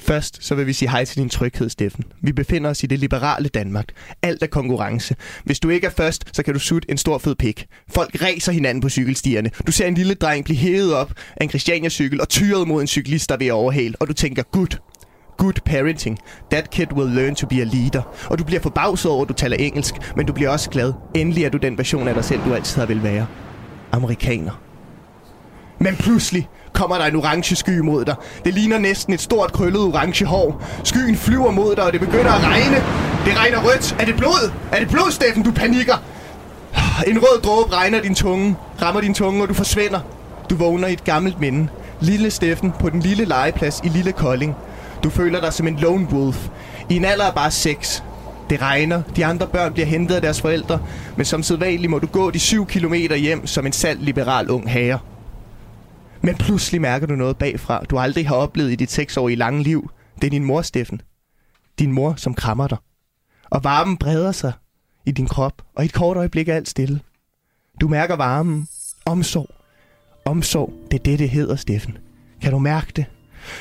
Først så vil vi sige hej til din tryghed, Steffen. Vi befinder os i det liberale Danmark. Alt er konkurrence. Hvis du ikke er først, så kan du sutte en stor fed pik. Folk ræser hinanden på cykelstierne. Du ser en lille dreng blive hævet op af en Christiania-cykel og tyret mod en cyklist, der vil overhale. Og du tænker, gud. Good parenting. That kid will learn to be a leader. Og du bliver forbavset over, at du taler engelsk, men du bliver også glad. Endelig er du den version af dig selv, du altid har vil være. Amerikaner. Men pludselig kommer der en orange sky mod dig. Det ligner næsten et stort krøllet orange hår. Skyen flyver mod dig, og det begynder at regne. Det regner rødt. Er det blod? Er det blod, Steffen? Du panikker. En rød dråbe regner din tunge. Rammer din tunge, og du forsvinder. Du vågner i et gammelt minde. Lille Steffen på den lille legeplads i lille Kolding. Du føler dig som en lone wolf. I en alder af bare seks. Det regner. De andre børn bliver hentet af deres forældre. Men som sædvanligt må du gå de syv kilometer hjem som en salt liberal ung herre. Men pludselig mærker du noget bagfra, du aldrig har oplevet i dit seksårige lange liv. Det er din mor, Steffen. Din mor, som krammer dig. Og varmen breder sig i din krop. Og i et kort øjeblik er alt stille. Du mærker varmen. Omsorg. Omsorg, det er det, det hedder, Steffen. Kan du mærke det?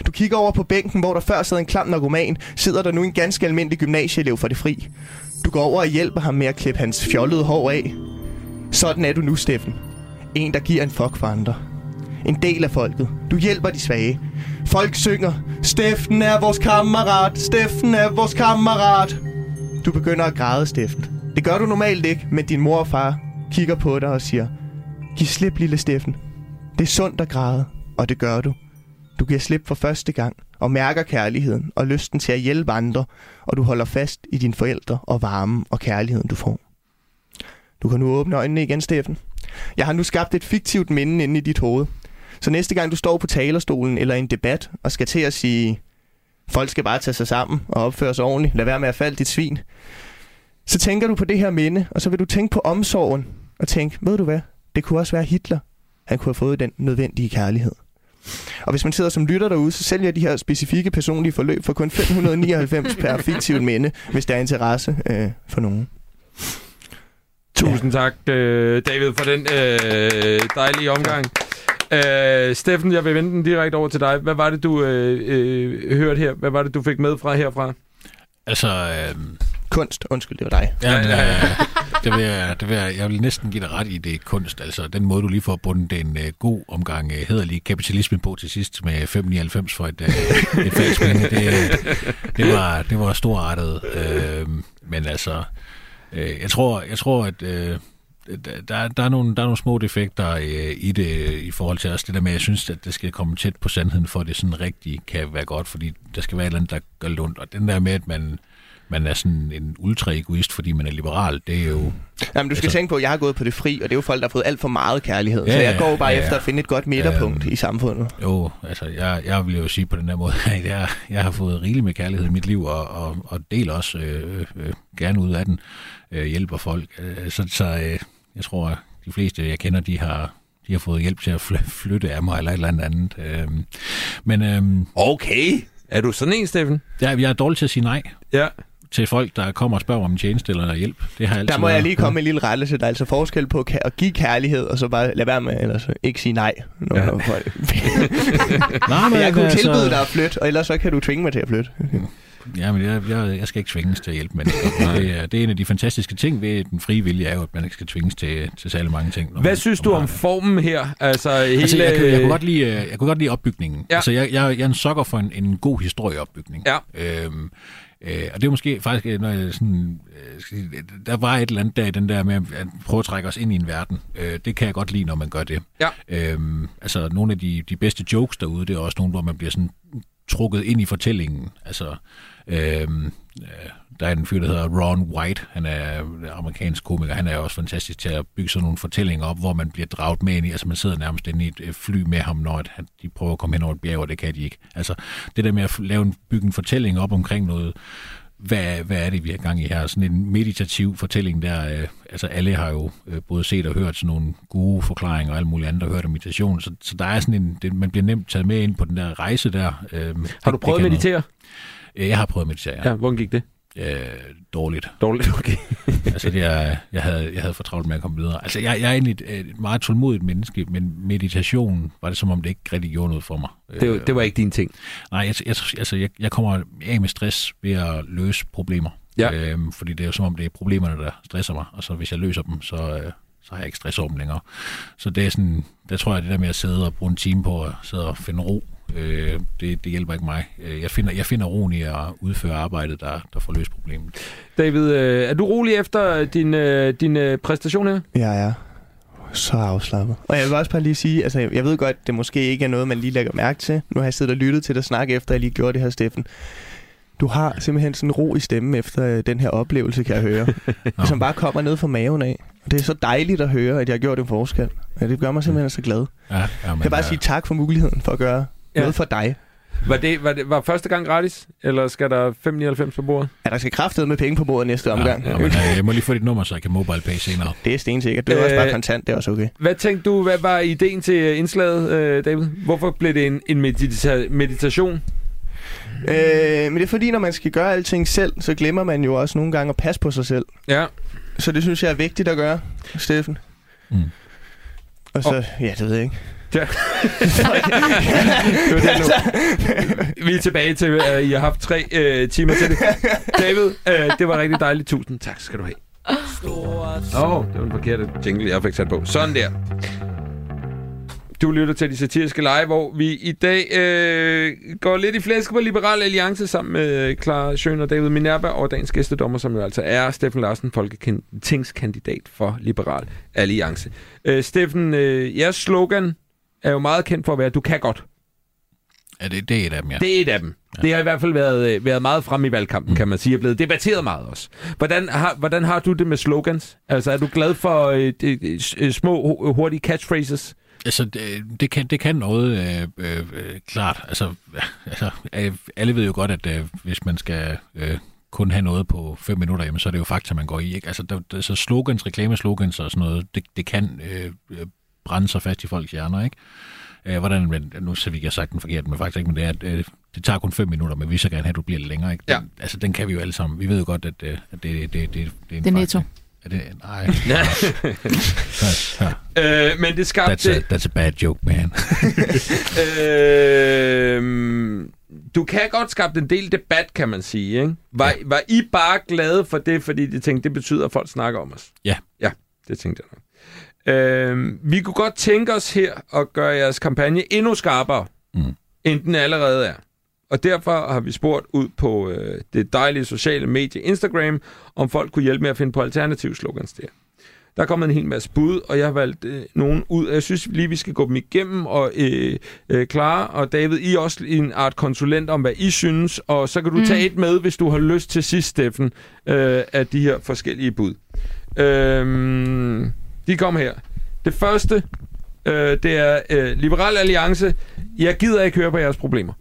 Du kigger over på bænken, hvor der før sad en klam narkoman, sidder der nu en ganske almindelig gymnasieelev for det fri. Du går over og hjælper ham med at klippe hans fjollede hår af. Sådan er du nu, Steffen. En, der giver en fuck for andre. En del af folket. Du hjælper de svage. Folk synger, Steffen er vores kammerat, Steffen er vores kammerat. Du begynder at græde, Steffen. Det gør du normalt ikke, men din mor og far kigger på dig og siger, giv slip, lille Steffen. Det er sundt at græde, og det gør du. Du giver slip for første gang, og mærker kærligheden og lysten til at hjælpe andre, og du holder fast i dine forældre og varmen og kærligheden, du får. Du kan nu åbne øjnene igen, Steffen. Jeg har nu skabt et fiktivt minde inde i dit hoved. Så næste gang du står på talerstolen eller i en debat og skal til at sige, folk skal bare tage sig sammen og opføre sig ordentligt, lad være med at falde dit svin, så tænker du på det her minde, og så vil du tænke på omsorgen og tænke, ved du hvad, det kunne også være Hitler. Han kunne have fået den nødvendige kærlighed. Og hvis man sidder som lytter derude, så sælger de her specifikke personlige forløb for kun fem hundrede og nioghalvfems per fiktivt minde, hvis der er interesse øh, for nogen. Tusind ja. tak, øh, David, for den øh, dejlige omgang. Øh, Steffen, jeg vil vende den direkte over til dig. Hvad var det, du øh, øh, hørte her? Hvad var det, du fik med fra herfra? Altså... Øh... Kunst. Undskyld, det var dig. Ja, men, øh, det vil jeg, det vil jeg, jeg vil næsten give dig ret i, det er kunst. Altså, den måde, du lige får bundet en øh, god omgang øh, hederlig kapitalisme på til sidst med fem komma nioghalvfems for et, øh, et fagsmænd, det, det, var, det var storartet. Øh, men altså, øh, jeg tror, jeg tror at... Øh, Der, der, er nogle, der er nogle små defekter øh, i det i forhold til også det der med, at jeg synes, at det skal komme tæt på sandheden, for at det sådan rigtigt kan være godt, fordi der skal være et eller andet, der gør lidt ondt. Og den der med, at man, man er sådan en ultra-egoist, fordi man er liberal, det er jo... Jamen, du skal altså... tænke på, at jeg har gået på det fri, og det er jo folk, der har fået alt for meget kærlighed. Ja, så jeg går bare ja, ja. efter at finde et godt midterpunkt øhm, i samfundet. Jo, altså, jeg, jeg vil jo sige på den her måde, at jeg, jeg har fået rigeligt med kærlighed i mit liv, og, og, og deler også øh, øh, gerne ud af den, øh, hjælper folk. Øh, så... så øh, Jeg tror, at de fleste, jeg kender, de har, de har fået hjælp til at flytte af mig eller et eller andet. Øhm, men, øhm, okay. Er du sådan en, Steffen? Ja, jeg er dårlig til at sige nej ja. til folk, der kommer og spørger om en tjeneste eller hjælp. Det har der må været. Jeg lige komme med en lille rettelse. Der er altså forskel på at give kærlighed, og så bare lade være med, eller så ikke sige nej. Når ja. folk... nej, men jeg kunne altså... tilbyde dig at flytte, og ellers så kan du tvinge mig til at flytte. Ja, men jeg, jeg, jeg skal ikke tvinges til at hjælpe mennesker. Det er, det er en af de fantastiske ting ved den frie vilje, er jo, at man ikke skal tvinges til, til særlig mange ting. Hvad man, synes du om formen her? Altså, hele... altså, jeg, kunne, jeg, kunne godt lide, jeg kunne godt lide opbygningen. Ja. Altså, jeg, jeg, jeg er en sokker for en, en god historieopbygning. Ja. Øhm, øh, og det er måske faktisk, når jeg sådan, øh, der var et eller andet der i den der med at prøve at trække os ind i en verden. Øh, det kan jeg godt lide, når man gør det. Ja. Øhm, altså, nogle af de, de bedste jokes derude, det er også nogle, hvor man bliver sådan... trukket ind i fortællingen. Altså, øhm, der er en fyr, der hedder Ron White. Han er amerikansk komiker. Han er også fantastisk til at bygge sådan nogle fortællinger op, hvor man bliver draget med ind i. Altså, man sidder nærmest inde i et fly med ham, når de prøver at komme hen over et bjerg, og det kan de ikke. Altså, det der med at lave en, bygge en fortælling op omkring noget, hvad, hvad er det, vi har gang i her? Sådan en meditativ fortælling der. Øh, altså, alle har jo øh, både set og hørt sådan nogle gode forklaringer og alt muligt andet, og hørt om meditation. Så, så der er sådan en... Det, man bliver nemt taget med ind på den der rejse der. Øh, har du prøvet at meditere? Noget. Jeg har prøvet at meditere, ja. ja hvordan gik det? Øh, dårligt. Dårligt, okay. altså, det er, jeg, havde, jeg havde for travlt med at komme videre. Altså, jeg, jeg er egentlig et, et meget tålmodigt menneske, men meditation var det, som om det ikke rigtig gjorde noget for mig. Det, det var ikke din ting? Nej, jeg, jeg, altså, jeg, jeg kommer af med stress ved at løse problemer. Ja. Øhm, fordi det er jo som om, det er problemerne, der stresser mig. Og så hvis jeg løser dem, så... Øh, så har jeg ikke stress over dem længere. Så det er sådan, der tror jeg, det der med at sidde og bruge en time på at sidde og finde ro, øh, det, det hjælper ikke mig. Jeg finder, jeg finder roen i at udføre arbejdet, der, der får løst problemet. David, er du rolig efter din, din præstation her? Ja, ja. Så afslappet. Og jeg vil også bare lige sige, altså jeg ved godt, det måske ikke er noget, man lige lægger mærke til. Nu har jeg siddet og lyttet til dig snakke efter, at jeg lige gjorde det her, Steffen. Du har simpelthen sådan ro i stemmen efter den her oplevelse, kan jeg høre, som bare kommer ned fra maven af. Det er så dejligt at høre, at jeg har gjort en forskel. Ja, det gør mig simpelthen så glad. Ja, jamen, jeg vil bare ja. sige tak for muligheden for at gøre ja. noget for dig. Var det, var det var første gang gratis, eller skal der fem komma nioghalvfems på bordet? Ja, der skal kraftedeme med penge på bordet næste omgang. Ja, jamen, jeg må lige få dit nummer, så jeg kan mobile pay senere. Det er stensikkert. Det er øh, også bare kontant, det er også okay. Hvad tænkte du, hvad var ideen til indslaget, David? Hvorfor blev det en, en medita- meditation? Øh, men det er fordi, når man skal gøre alting selv, så glemmer man jo også nogle gange at passe på sig selv. Ja. Så det synes jeg er vigtigt at gøre, Steffen. Mm. Og så... Oh. Ja, det ved jeg ikke. Ja. det altså. Vi er tilbage til, at uh, I har haft tre uh, timer til det. David, uh, det var rigtig dejligt. Tusind tak skal du have. Åh, oh, det var den forkerte jingle, jeg fik sat på. Sådan der. Du lytter til De Satiriske Lege, hvor vi i dag øh, går lidt i flæske på Liberal Alliance sammen med Clara Schøn og David Minerva og dagens gæstedommer, som jo altså er Steffen Larsen, folketingskandidat for Liberal Alliance. Øh, Steffen, øh, jeres slogan er jo meget kendt for at være, du kan godt. Ja, det, det er et af dem, ja. Det er et af dem. Ja. Det har i hvert fald været, været meget frem i valgkampen, mm. kan man sige, er blevet debatteret meget også. Hvordan har, hvordan har du det med slogans? Altså, er du glad for øh, øh, små, hurtige catchphrases? Altså, det, det, kan, det kan noget, øh, øh, klart. Altså, altså, alle ved jo godt, at øh, hvis man skal... Øh, kun have noget på fem minutter, jamen, så er det jo fakta, man går i. Ikke? Altså, der, der, så slogans, reklameslogans og sådan noget, det, det kan øh, brænde sig fast i folks hjerner, ikke? Øh, hvordan, men, nu så vi ikke har sagt den forkert, men faktisk ikke, men det er, at øh, det tager kun fem minutter, men vi så gerne have, at du bliver lidt længere, ikke? Den, ja. Altså, den kan vi jo alle sammen. Vi ved jo godt, at, øh, at det, det, det, det, det er en det er Netto. Er det? Nej. øh, men det skabte... That's a, that's a bad joke, man. øh, du kan godt skabe en del debat, kan man sige, ikke? Var, ja. var I bare glade for det, fordi de tænkte, det betyder, at folk snakker om os? Ja. Ja, det tænkte jeg nok. Øh, vi kunne godt tænke os her at gøre jeres kampagne endnu skarpere, mm. end den allerede er. Og derfor har vi spurgt ud på øh, det dejlige sociale medie Instagram, om folk kunne hjælpe med at finde på alternative slogans der. Der er kommet en hel masse bud, og jeg har valgt øh, nogen ud. Jeg synes lige, vi skal gå dem igennem, og øh, øh, Clara og David, I er også en art konsulent om, hvad I synes, og så kan du mm. tage et med, hvis du har lyst til sidst, Steffen, øh, af de her forskellige bud. Øh, de kommer her. Det første, øh, det er øh, Liberal Alliance. Jeg gider ikke høre på jeres problemer.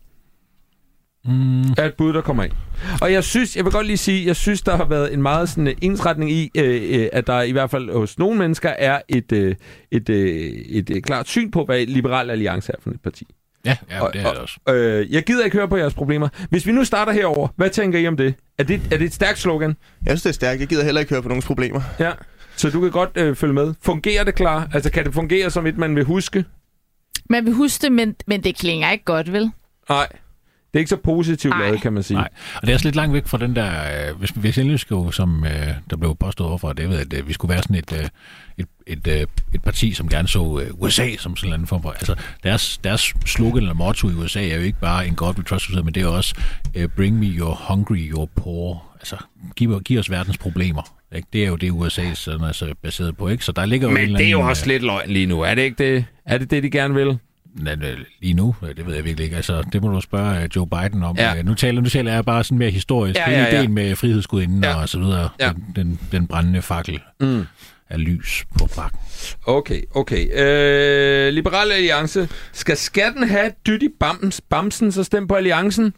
Mm. Er et bud, der kommer ind. Og jeg synes, jeg vil godt lige sige, jeg synes, der har været en meget sådan ensretning i, øh, at der i hvert fald hos nogle mennesker er et, øh, et, øh, et øh, klart syn på, hvad Liberal Alliance er for et parti. Ja, ja og, det er det også. Og, øh, jeg gider ikke høre på jeres problemer. Hvis vi nu starter herover, hvad tænker I om det? Er det, er det et stærkt slogan? Jeg synes, det er stærkt. Jeg gider heller ikke høre på nogens problemer. Ja, så du kan godt øh, følge med. Fungerer det, Clara? Altså, kan det fungere som et, man vil huske? Man vil huske det, men, men det klinger ikke godt, vel? Nej. Det er ikke så positivt lavet, kan man sige. Nej, og det er også lidt langt væk fra den der, øh, hvis, hvis jeg endelig skulle, som øh, der blev påstået overfor David, at øh, vi skulle være sådan et, øh, et, et, øh, et parti, som gerne så øh, U S A som sådan en anden form for... Altså, deres, deres slogan eller motto i U S A er jo ikke bare en God We Trust, men det er også øh, bring me your hungry, your poor. Altså, giv, giv os verdens problemer. Ikke? Det er jo det, U S A er altså, baseret på, ikke? Så der ligger jo men en det er jo også øh, lidt løgn lige nu. Er det ikke det? Er det det, de gerne vil? Lige nu, det ved jeg virkelig ikke. Altså, det må du spørge Joe Biden om. Ja. Nu taler nu taler jeg bare sådan mere historisk. Ja, ja, ja. Hele ideen med frihedsgudinden ja. og så videre. Ja. Den, den, den brændende fakkel mm. af lys på bakken. Okay, okay. Øh, Liberal Alliance. Skal skatten have dyt i bamsen, bamsen, så stem på Alliancen.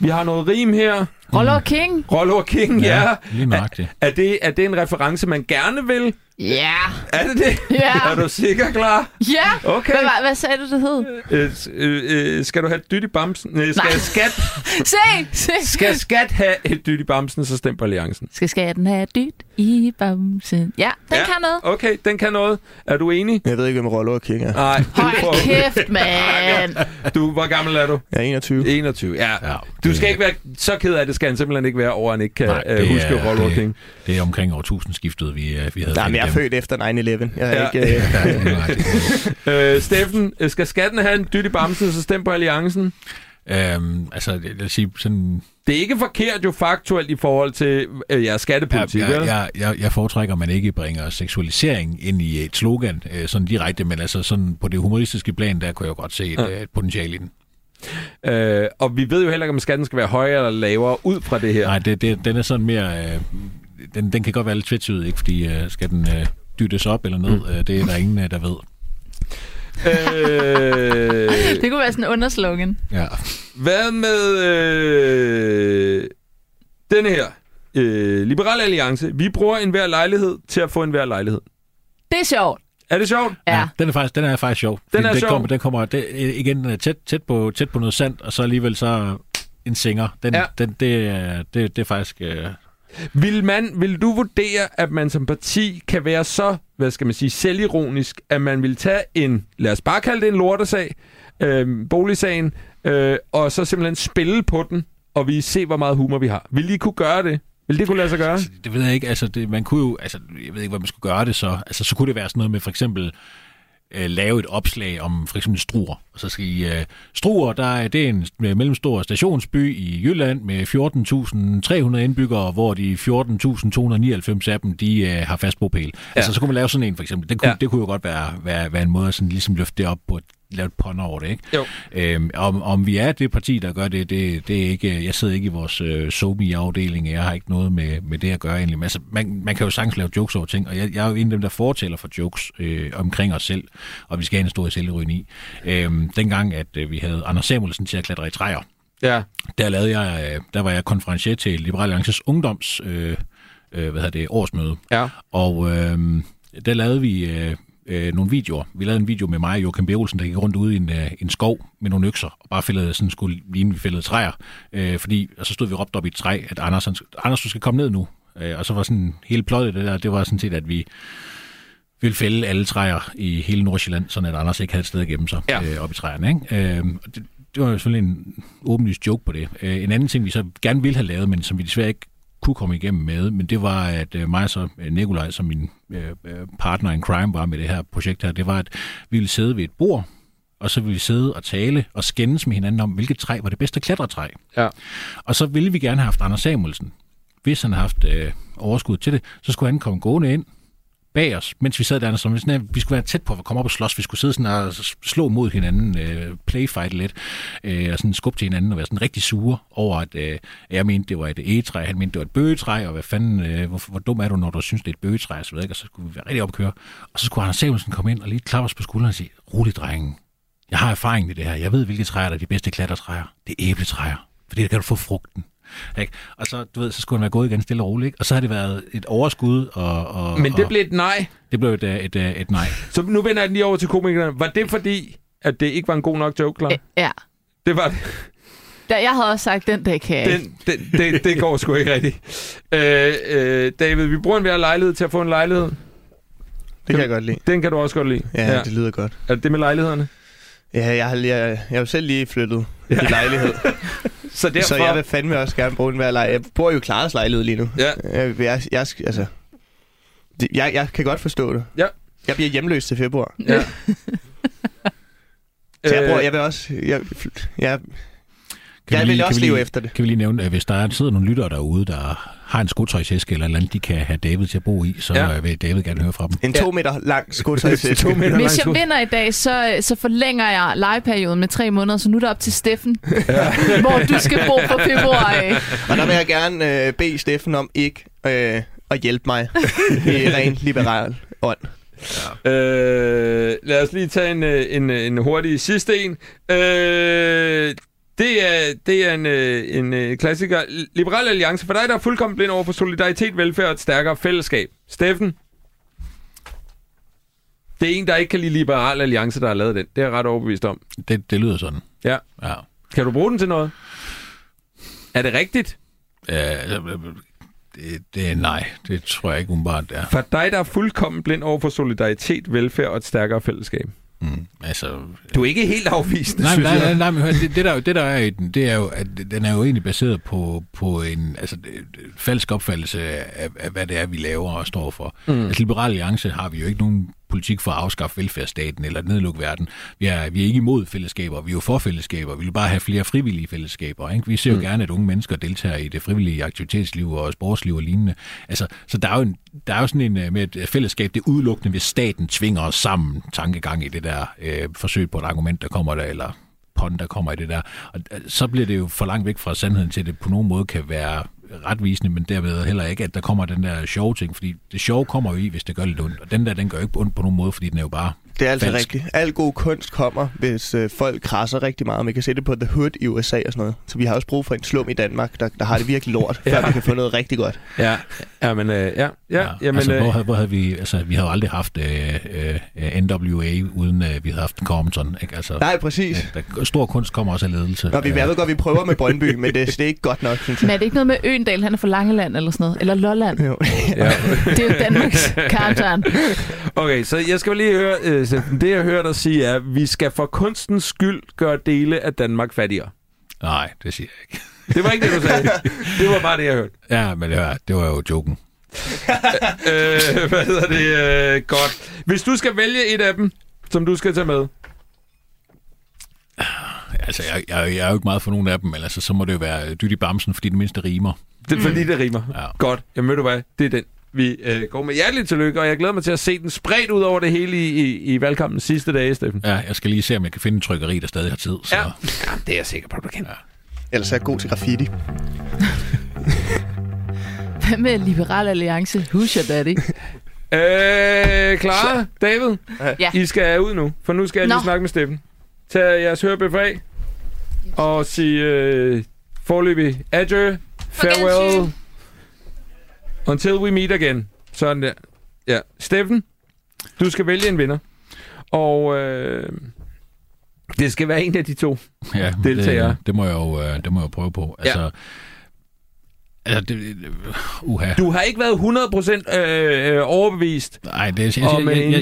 Vi har noget rim her. Rollo og King. Rollo og King, ja. ja. Lige nøjagtigt. Er, er, det, er det en reference, man gerne vil? Ja. Yeah. Er det det? Ja. Yeah. Er du sikker, Clara? Ja. Yeah. Okay. Hvad, hvad sagde du, det hed? Øh, øh, øh, skal du have et dyt i bamsen? Øh, skal skat... se, se. Skal skat have et dyt i bamsen, så stem på Alliancen. Skal skatten have et dyt i bamsen? Ja, den ja. kan noget. Okay, den kan noget. Er du enig? Jeg ved ikke, om Rollo og King er. Nej. Hold kæft, mand. Du, hvor gammel er du? Jeg er enogtyve. enogtyve, ja. ja. Du skal ikke være så ked af det, skal han simpelthen ikke være over, han ikke kan Nej, øh, huske er, Rollo og King. Det, det er omkring årtusindskiftet, vi, øh, vi havde. Nej, men jeg er født efter nine eleven. Jeg ja. ikke... Øh... øh, Steffen, skal skatten have en dyt i bamsen, så stem på Alliancen? Øhm, altså, lad os sige sådan... Det er ikke forkert jo faktuelt i forhold til øh, jeres skattepolitik, ja, jeg, jeg, jeg, jeg foretrækker, at man ikke bringer seksualisering ind i et slogan øh, sådan direkte, men altså sådan på det humoristiske plan, der kunne jeg godt se et, ja. et potentiale i den. Øh, og vi ved jo heller ikke, om skatten skal være højere eller lavere ud fra det her. Nej, det, det, den er sådan mere... Øh, den, den kan godt være lidt tvetydig, ikke? Fordi øh, skal den øh, dyttes op eller ned? Mm. Øh, det er der ingen, der ved. Øh... det kunne være sådan en underslogan. Ja. Hvad med øh, denne her? Øh, Liberal Alliance. Vi bruger enhver lejlighed til at få enhver lejlighed. Det er sjovt. Er det sjovt? Ja. ja. Den er faktisk, den er faktisk sjov. Den er sjov. Kommer, den kommer det, igen tæt, tæt, på, tæt på noget sandt, og så alligevel så en singer. Den, ja. den, det, det, det er faktisk... Øh... Vil, man, vil du vurdere, at man som parti kan være så, hvad skal man sige, selvironisk, at man vil tage en, lad os bare kalde det en lortesag, øh, boligsagen, øh, og så simpelthen spille på den, og vi se, hvor meget humor vi har. Vil I kunne gøre det? Vil det kunne lade sig gøre? Det ved jeg ikke. Altså, det, man kunne jo, altså, jeg ved ikke, hvad man skulle gøre det så. Altså, så kunne det være sådan noget med for eksempel øh, lave et opslag om for eksempel Struer. Og så skal I, øh, Struer, der er, det er en mellemstor stationsby i Jylland med fjorten tusind tre hundrede indbyggere, hvor de fjorten tusind to hundrede nioghalvfems af dem, de øh, har fast bopæl. Ja. Altså, så kunne man lave sådan en for eksempel. Det kunne, ja. det kunne jo godt være, være, være en måde at sådan, ligesom løfte det op på et lave et ponder over det, ikke? Jo. Øhm, om, om vi er det parti, der gør det, det, det er ikke... Jeg sidder ikke i vores øh, SoMe-afdeling, jeg har ikke noget med, med det at gøre egentlig. Men, altså, man, man kan jo sagtens lave jokes over ting, og jeg, jeg er jo en af dem, der fortæller for jokes øh, omkring os selv, og vi skal have en stor selvrygning i. Øhm, dengang, at øh, vi havde Anders Samuelsen til at klatre i træer, ja. der, lavede jeg, øh, der var jeg konferencier til Liberal Alliances ungdoms øh, øh, hvad hedder det, årsmøde, ja. og øh, der lavede vi... Øh, Øh, nogle videoer. Vi lavede en video med mig og Joachim Bevelsen, der gik rundt ude i en, øh, en skov med nogle økser, og bare fældede, sådan skulle lignende, vi fældede træer, øh, fordi, og så stod vi råbt op i et træ, at Anders, han, Anders du skal komme ned nu. Øh, og så var sådan, hele plottet det der, det var sådan set, at vi ville fælde alle træer i hele Nordsjælland, sådan at Anders ikke havde et sted at gemme sig ja. øh, op i træerne. Ikke? Øh, og det, det var jo selvfølgelig en åbenlyst joke på det. Øh, en anden ting, vi så gerne ville have lavet, men som vi desværre ikke kunne komme igennem med, men det var, at mig og så Nikolaj, som min øh, partner in crime var med det her projekt her, det var, at vi ville sidde ved et bord, og så ville vi sidde og tale og skændes med hinanden om, hvilket træ var det bedste klatretræ. Ja. Og så ville vi gerne have haft Anders Samuelsen. Hvis han havde haft øh, overskud til det, så skulle han komme gående ind bag os, mens vi sad der, så vi skulle være tæt på at komme op og slås. Vi skulle sidde sådan og slå mod hinanden, øh, playfight lidt, øh, og sådan skubbe til hinanden og være sådan rigtig sure over, at øh, jeg mente, det var et egetræ, han mente, det var et bøgetræ, og hvad fanden, øh, hvor, hvor dum er du, når du synes, det er et bøgetræ, og så videre, og så skulle vi være rigtig opkøre. Og så skulle Anders Samuelsen komme ind og lige klappe os på skulderen og sige, rolig drengen, jeg har erfaring med det her, jeg ved, hvilke træer der er de bedste klatretræer, det er æbletræer, for der kan du få frugten. Ikke? Og så, du ved, så skulle han være gået igen stille og roligt, ikke? Og så har det været et overskud og, og, men det og, blev et nej. Det blev et, et, et, et nej. Så nu vender jeg den lige over til komikerne. Var det fordi, at det ikke var en god nok joke, Clara? Ja. Det var det. Jeg havde også sagt, den der kan jeg den, den, det, det går sgu ikke rigtigt. Øh, øh, David, vi bruger en hver lejlighed til at få en lejlighed. Det kan, kan jeg godt lide. Den kan du også godt lide. Ja, ja. Det lyder godt. Er det det med lejlighederne? Ja, jeg har jeg, jeg, jeg jo selv lige flyttet ja. i lejlighed. Så, derfor... så jeg vil fandme også gerne bruge den hver lejlighed. Jeg bor jo i Claras lejlighed lige nu. Ja. Jeg, jeg, jeg, altså, det, jeg, jeg kan godt forstå det. Ja. Jeg bliver hjemløs til februar. Ja. Så jeg, bruger, jeg vil også... Jeg, jeg, jeg vil lige, også leve lige, efter det. Kan vi lige nævne, at hvis der sidder nogle lyttere derude, der har en skotøjsæske eller et eller andet, de kan have David til at bo i, så ja. vil David gerne høre fra dem. En to meter lang skotøjsæske. Hvis jeg vinder i dag, så, så forlænger jeg legeperioden med tre måneder, så nu er det op til Steffen, ja. hvor du skal bo på februar. Og der vil jeg gerne øh, bede Steffen om ikke øh, at hjælpe mig i ren liberal ånd. Ja. Øh, lad os lige tage en, en, en hurtig sidste en. Øh... Det er, det er en, en, en klassiker. Liberal Alliance, for dig, der er fuldkommen blind over for solidaritet, velfærd og et stærkere fællesskab. Steffen? Det er en, der ikke kan lide Liberal Alliance, der har lavet den. Det er jeg ret overbevist om. Det, det lyder sådan. Ja. ja. Kan du bruge den til noget? Er det rigtigt? Ja, det, det, nej, det tror jeg ikke umiddelbart, det er. For dig, der er fuldkommen blind over for solidaritet, velfærd og et stærkere fællesskab. Mm, altså, du er ikke helt afvist. Nej, nej, nej, nej, men hør, det, det, der, det der er i den, det er jo, at den er jo egentlig baseret på, på en altså, falsk opfattelse af, af, hvad det er, vi laver og står for. Mm. Altså, Liberal Alliance har vi jo ikke nogen politik for at afskaffe velfærdsstaten eller nedlukke verden. Vi er, vi er ikke imod fællesskaber, vi er jo for fællesskaber, vi vil bare have flere frivillige fællesskaber. Ikke? Vi ser jo mm. gerne, at unge mennesker deltager i det frivillige aktivitetsliv og sportsliv og lignende. Altså, så der er, jo en, der er jo sådan en med et fællesskab, det er udelukkende, hvis staten tvinger os sammen, tankegang i det der øh, forsøg på et argument, der kommer der, eller pond, der kommer i det der. Og så bliver det jo for langt væk fra sandheden til, at det på nogen måde kan være retvisende, men derved heller ikke, at der kommer den der sjove ting, fordi det sjove kommer jo i, hvis det gør lidt ondt, og den der, den gør ikke ondt på nogen måde, fordi den er jo bare det er altså falsk. Rigtigt. Al god kunst kommer, hvis øh, folk krasser rigtig meget. Man kan se det på The Hood i U S A og sådan noget, så vi har også brug for en slum i Danmark, der, der har det virkelig lort, ja. før vi kan få noget rigtig godt. Ja, ja men... Øh, ja, ja, ja, jamen, altså, hvor, havde, hvor havde vi... Altså, vi havde aldrig haft øh, øh, N W A, uden øh, vi havde haft Compton, ikke? Altså, nej, præcis. Øh, der, stor kunst kommer også af ledelse. Nå, vi øh, ved godt, vi prøver med Brøndby, men det, det er ikke godt nok, synes jeg. Men er det ikke noget med Ø- Dal, han er fra Langeland eller sådan noget. Eller Lolland. Jo. Ja. Det er jo Danmarks kartan. Okay, så jeg skal lige høre, øh, det jeg hører dig sige er, at vi skal for kunstens skyld gøre dele af Danmark fattigere. Nej, det siger jeg ikke. Det var ikke det, du sagde. Det var bare det, jeg hørte. Ja, men det var, det var jo joken. øh, hvad hedder det? Øh, godt. Hvis du skal vælge et af dem, som du skal tage med. Altså, jeg, jeg, jeg er jo ikke meget for nogen af dem, men altså, så må det jo være Dyt i Bamsen, fordi det mindste rimer. Det, fordi det rimer. Ja. Godt. Jamen, ved du hvad? Det er den. vi øh, går med hjertelig tillykke, og jeg glæder mig til at se den spredt ud over det hele i, i, i valgkampens sidste dage, Steffen. Ja, jeg skal lige se, om jeg kan finde en trykkeri, der stadig har tid. Så. Ja. Ja, det er jeg sikker på, at du kan. Ja. Ellers er jeg god til graffiti. Hvad med Liberal Alliance? Who's your daddy? Øh, Clara, David, ja. I skal ud nu, for nu skal jeg lige Nå. snakke med Steffen. Tag jeres hørebøffer af, og sig øh, forløbig adieu, farewell, until we meet again. Sådan der. Ja. Steffen, du skal vælge en vinder, og øh, det skal være en af de to ja, deltagere. Det, det, må jeg jo, det må jeg jo prøve på. Ja. Altså... Altså, det, uha. Du har ikke været hundrede procent øh, øh, overbevist. Nej, det er om en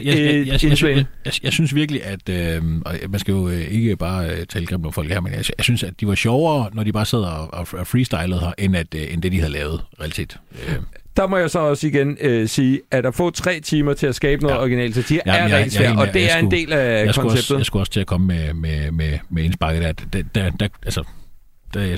jeg synes virkelig, at øh, man skal jo ikke bare tale grimt om folk her, men jeg, jeg synes, at de var sjovere, når de bare sad og, og, og freestylede her, end, at, øh, end det, de havde lavet, realitet. Øh. Der må jeg så også igen øh, sige, at at få tre timer til at skabe noget ja. original satire ja, er jeg, rigtig svært, og det jeg, jeg er skulle, en del af jeg konceptet. Også, jeg skulle også til at komme med, med, med, med indsparket, at der, der, der, altså, der,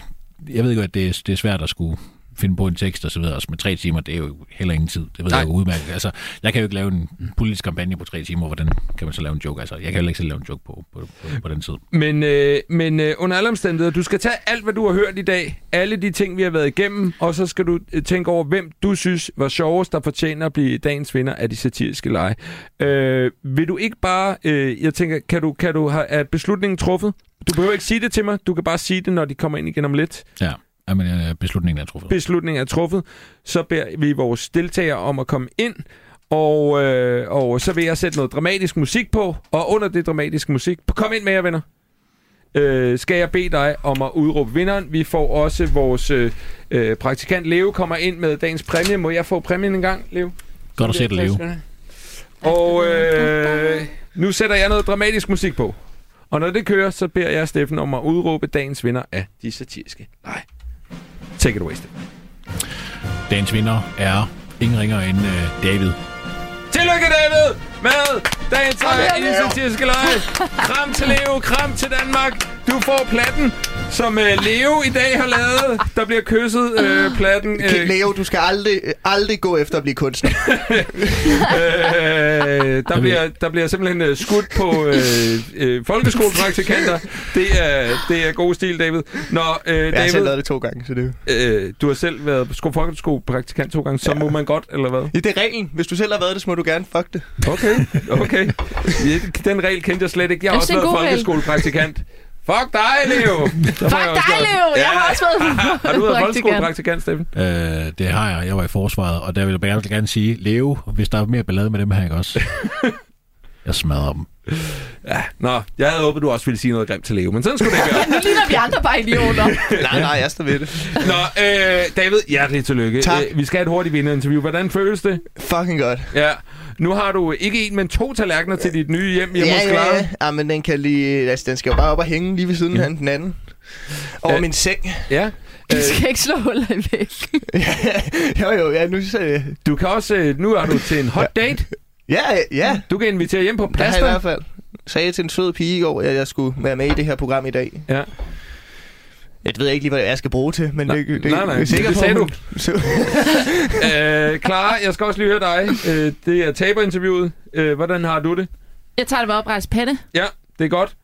jeg ved godt, at det, det er svært at skulle... finde på en tekst og så videre, også med tre timer, det er jo heller ingen tid, det ved Nej. jeg jo udmærket. Altså, jeg kan jo ikke lave en politisk kampagne på tre timer, hvordan kan man så lave en joke? Altså, jeg kan heller ikke selv lave en joke på, på, på, på den tid. Men, øh, men øh, under alle omstændigheder, du skal tage alt, hvad du har hørt i dag, alle de ting, vi har været igennem, og så skal du tænke over, hvem du synes var sjovest, der fortjener at blive dagens vinder af De Satiriske Lege. Øh, vil du ikke bare, øh, jeg tænker, kan du, kan du have beslutningen truffet? Du behøver ikke sige det til mig, du kan bare sige det, når de kommer ind igen om lidt. Ja. Jamen, beslutningen er truffet. Beslutningen er truffet. Så beder vi vores deltagere om at komme ind, og, øh, og så vil jeg sætte noget dramatisk musik på, og under det dramatiske musik, kom ind med jer, venner, øh, skal jeg bede dig om at udråbe vinderen. Vi får også vores øh, praktikant Leo kommer ind med dagens præmie. Må jeg få præmien en gang, Leo? Godt at sætte, Leo. Og øh, nu sætter jeg noget dramatisk musik på. Og når det kører, så beder jeg Steffen om at udråbe dagens vinder af De Satiriske Lege. Take it away, Steffen. Dagens vinder er ingen ringere end uh, David. Tillykke, David, med dagens sejr i De Satiriske Lege. Kram til Leo, kram til Danmark. Du får platten, som uh, Leo i dag har lavet. Der bliver kysset uh, platten. Uh... Leo, du skal aldrig, aldrig gå efter at blive kunstner. uh, der, bliver, der bliver simpelthen uh, skudt på uh, uh, folkeskolepraktikanter. Det er, det er god stil, David. Nå, uh, David. Jeg har selv lavet det to gange, så det... Uh, du har selv været folkeskolepraktikant to gange, så ja. må man godt, eller hvad? Det er reglen. Hvis du selv har været det, så må du gerne fuck det. Okay, okay. Den regel kendte jeg slet ikke. Jeg har også været folkeskolepraktikant. Fuck dig, Leo! Fuck dig, Leo! Jeg har også været Har du været folkeskolepraktikant, Steffen? Øh, det har jeg. Jeg var i forsvaret, og der vil jeg bare gerne sige, Leo, hvis der er mere ballade med dem her, ikke også? Jeg smadrer dem. Ja, nå, jeg havde håbet, du også ville sige noget grimt til Leo, men sådan skulle det ikke være. Ja, nu ligner vi andre bare idioter. nej, nej, jeg står ved det. Nå, øh, David, hjertelig tillykke. Tak. Øh, vi skal have et hurtigt vinderinterview. Hvordan føles det? Fucking godt. Ja. Nu har du ikke en, men to tallerkener til dit nye hjem hjemme hos Clara. Ja, ja, ja, men den kan lige... Altså, den skal jo bare op og hænge lige ved siden af ja. den anden. Over øh, min seng. Ja. Du skal ikke slå huller i væggen. ja, jo, jo, ja, nu så... Jeg... Du kan også... Nu er du til en hot date. Ja, ja. Du kan invitere hjem på plaster. Ja, i hvert fald. Sagde jeg til en sød pige i går, at jeg skulle være med i det her program i dag. Ja. Jeg ved ikke lige, hvad jeg skal bruge til, men nej, det, det, nej, nej. det, det, det sagde du. øh, Clara, jeg skal også lige høre dig. Øh, det er taberinterviewet. Øh, hvordan har du det? Jeg tager det med oprejst pande. Ja, det er godt.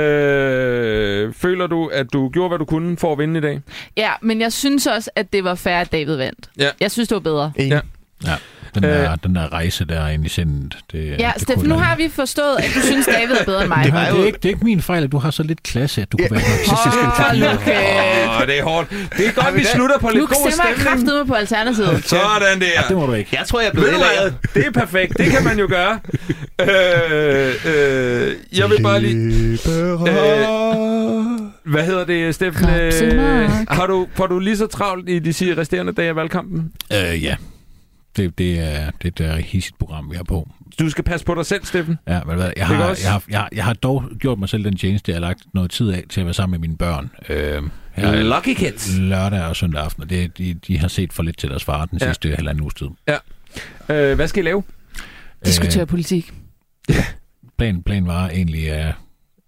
Øh, føler du, at du gjorde, hvad du kunne for at vinde i dag? Ja, men jeg synes også, at det var fair, at David vandt. Ja. Jeg synes, det var bedre. Ja. Ja, den der, øh, den der rejse der ind i sindet. Det, ja, det Steffen, nu har vi forstået, at du synes, David er bedre end mig. Det, det, er, ikke, det er ikke min fejl, at du har så lidt klasse, at du yeah. kunne være narcissistisk. Åh, okay. oh, det er hårdt. Det er godt, ja, vi slutter på lidt god stemning. Nu stemmer jeg kraftedeme på Alternativet. Sådan der. Ja, det må du ikke. Jeg tror, jeg er blevet ellerede. Det er perfekt. Det kan man jo gøre. øh, øh, jeg vil bare lige... Øh, hvad hedder det, Steffen? Øh, har du, får du lige så travlt i de resterende dage af valgkampen? Øh, ja. Det, det er det der hissigt program, vi har på. Du skal passe på dig selv, Steffen. Ja, men hvad, jeg, har, jeg, har, jeg, har, jeg har dog gjort mig selv den tjeneste, jeg har lagt noget tid af til at være sammen med mine børn. Øh, Lucky kids. Lørdag og søndag aften, og det, de, de har set for lidt til deres far den ja. sidste halvanden uges tid. Ja. Øh, hvad skal I lave? Diskutere øh, politik. Planen plan var egentlig uh,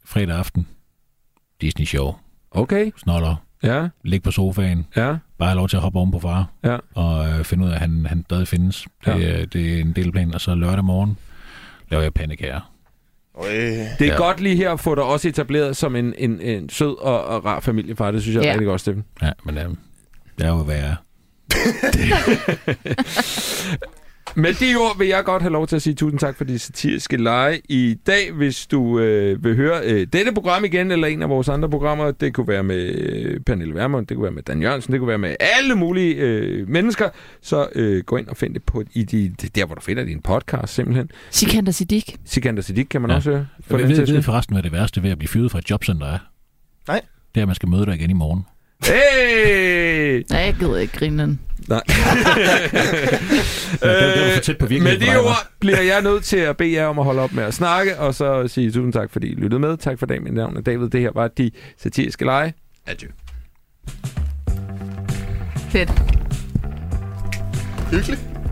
fredag aften. Disney Show. Okay. Snoller. Ja. Ligge på sofaen. Ja. Bare have lov til at hoppe oven på far. Ja. Og... øh, finde ud af, at han, han stadig findes. Det, ja. Det er en del plan, og så lørdag morgen laver jeg pandekager. Det er ja. Godt lige her at få dig også etableret som en, en, en sød og, og rar familiefar. Det synes jeg ja. Er rigtig godt, Steffen. Ja, men øh, det er jo, hvad jeg er. Med de ord vil jeg godt have lov til at sige tusind tak for De Satiriske Lege i dag. Hvis du øh, vil høre øh, dette program igen, eller en af vores andre programmer, det kunne være med øh, Pernille Vermund, det kunne være med Dan Jørgensen, det kunne være med alle mulige øh, mennesker, så øh, gå ind og find det på i de, der, hvor du finder din podcast, simpelthen. Sikander Siddiq. Sikander Siddiq kan man ja. Også høre. For jeg ved forresten, hvad det værste ved at blive fyret fra et jobcenter er. Nej. Det er, at man skal møde dig igen i morgen. Hey! Nej, jeg gider ikke grinen. Nej. ja, det var for tæt på virkeligheden. Med de ord bliver jeg nødt til at bede jer om at holde op med at snakke, og så sige tusind tak, fordi I lyttede med. Tak for dag, mit navn er David. Det her var De Satiriske Lege. Adieu. Fedt. Hyggeligt.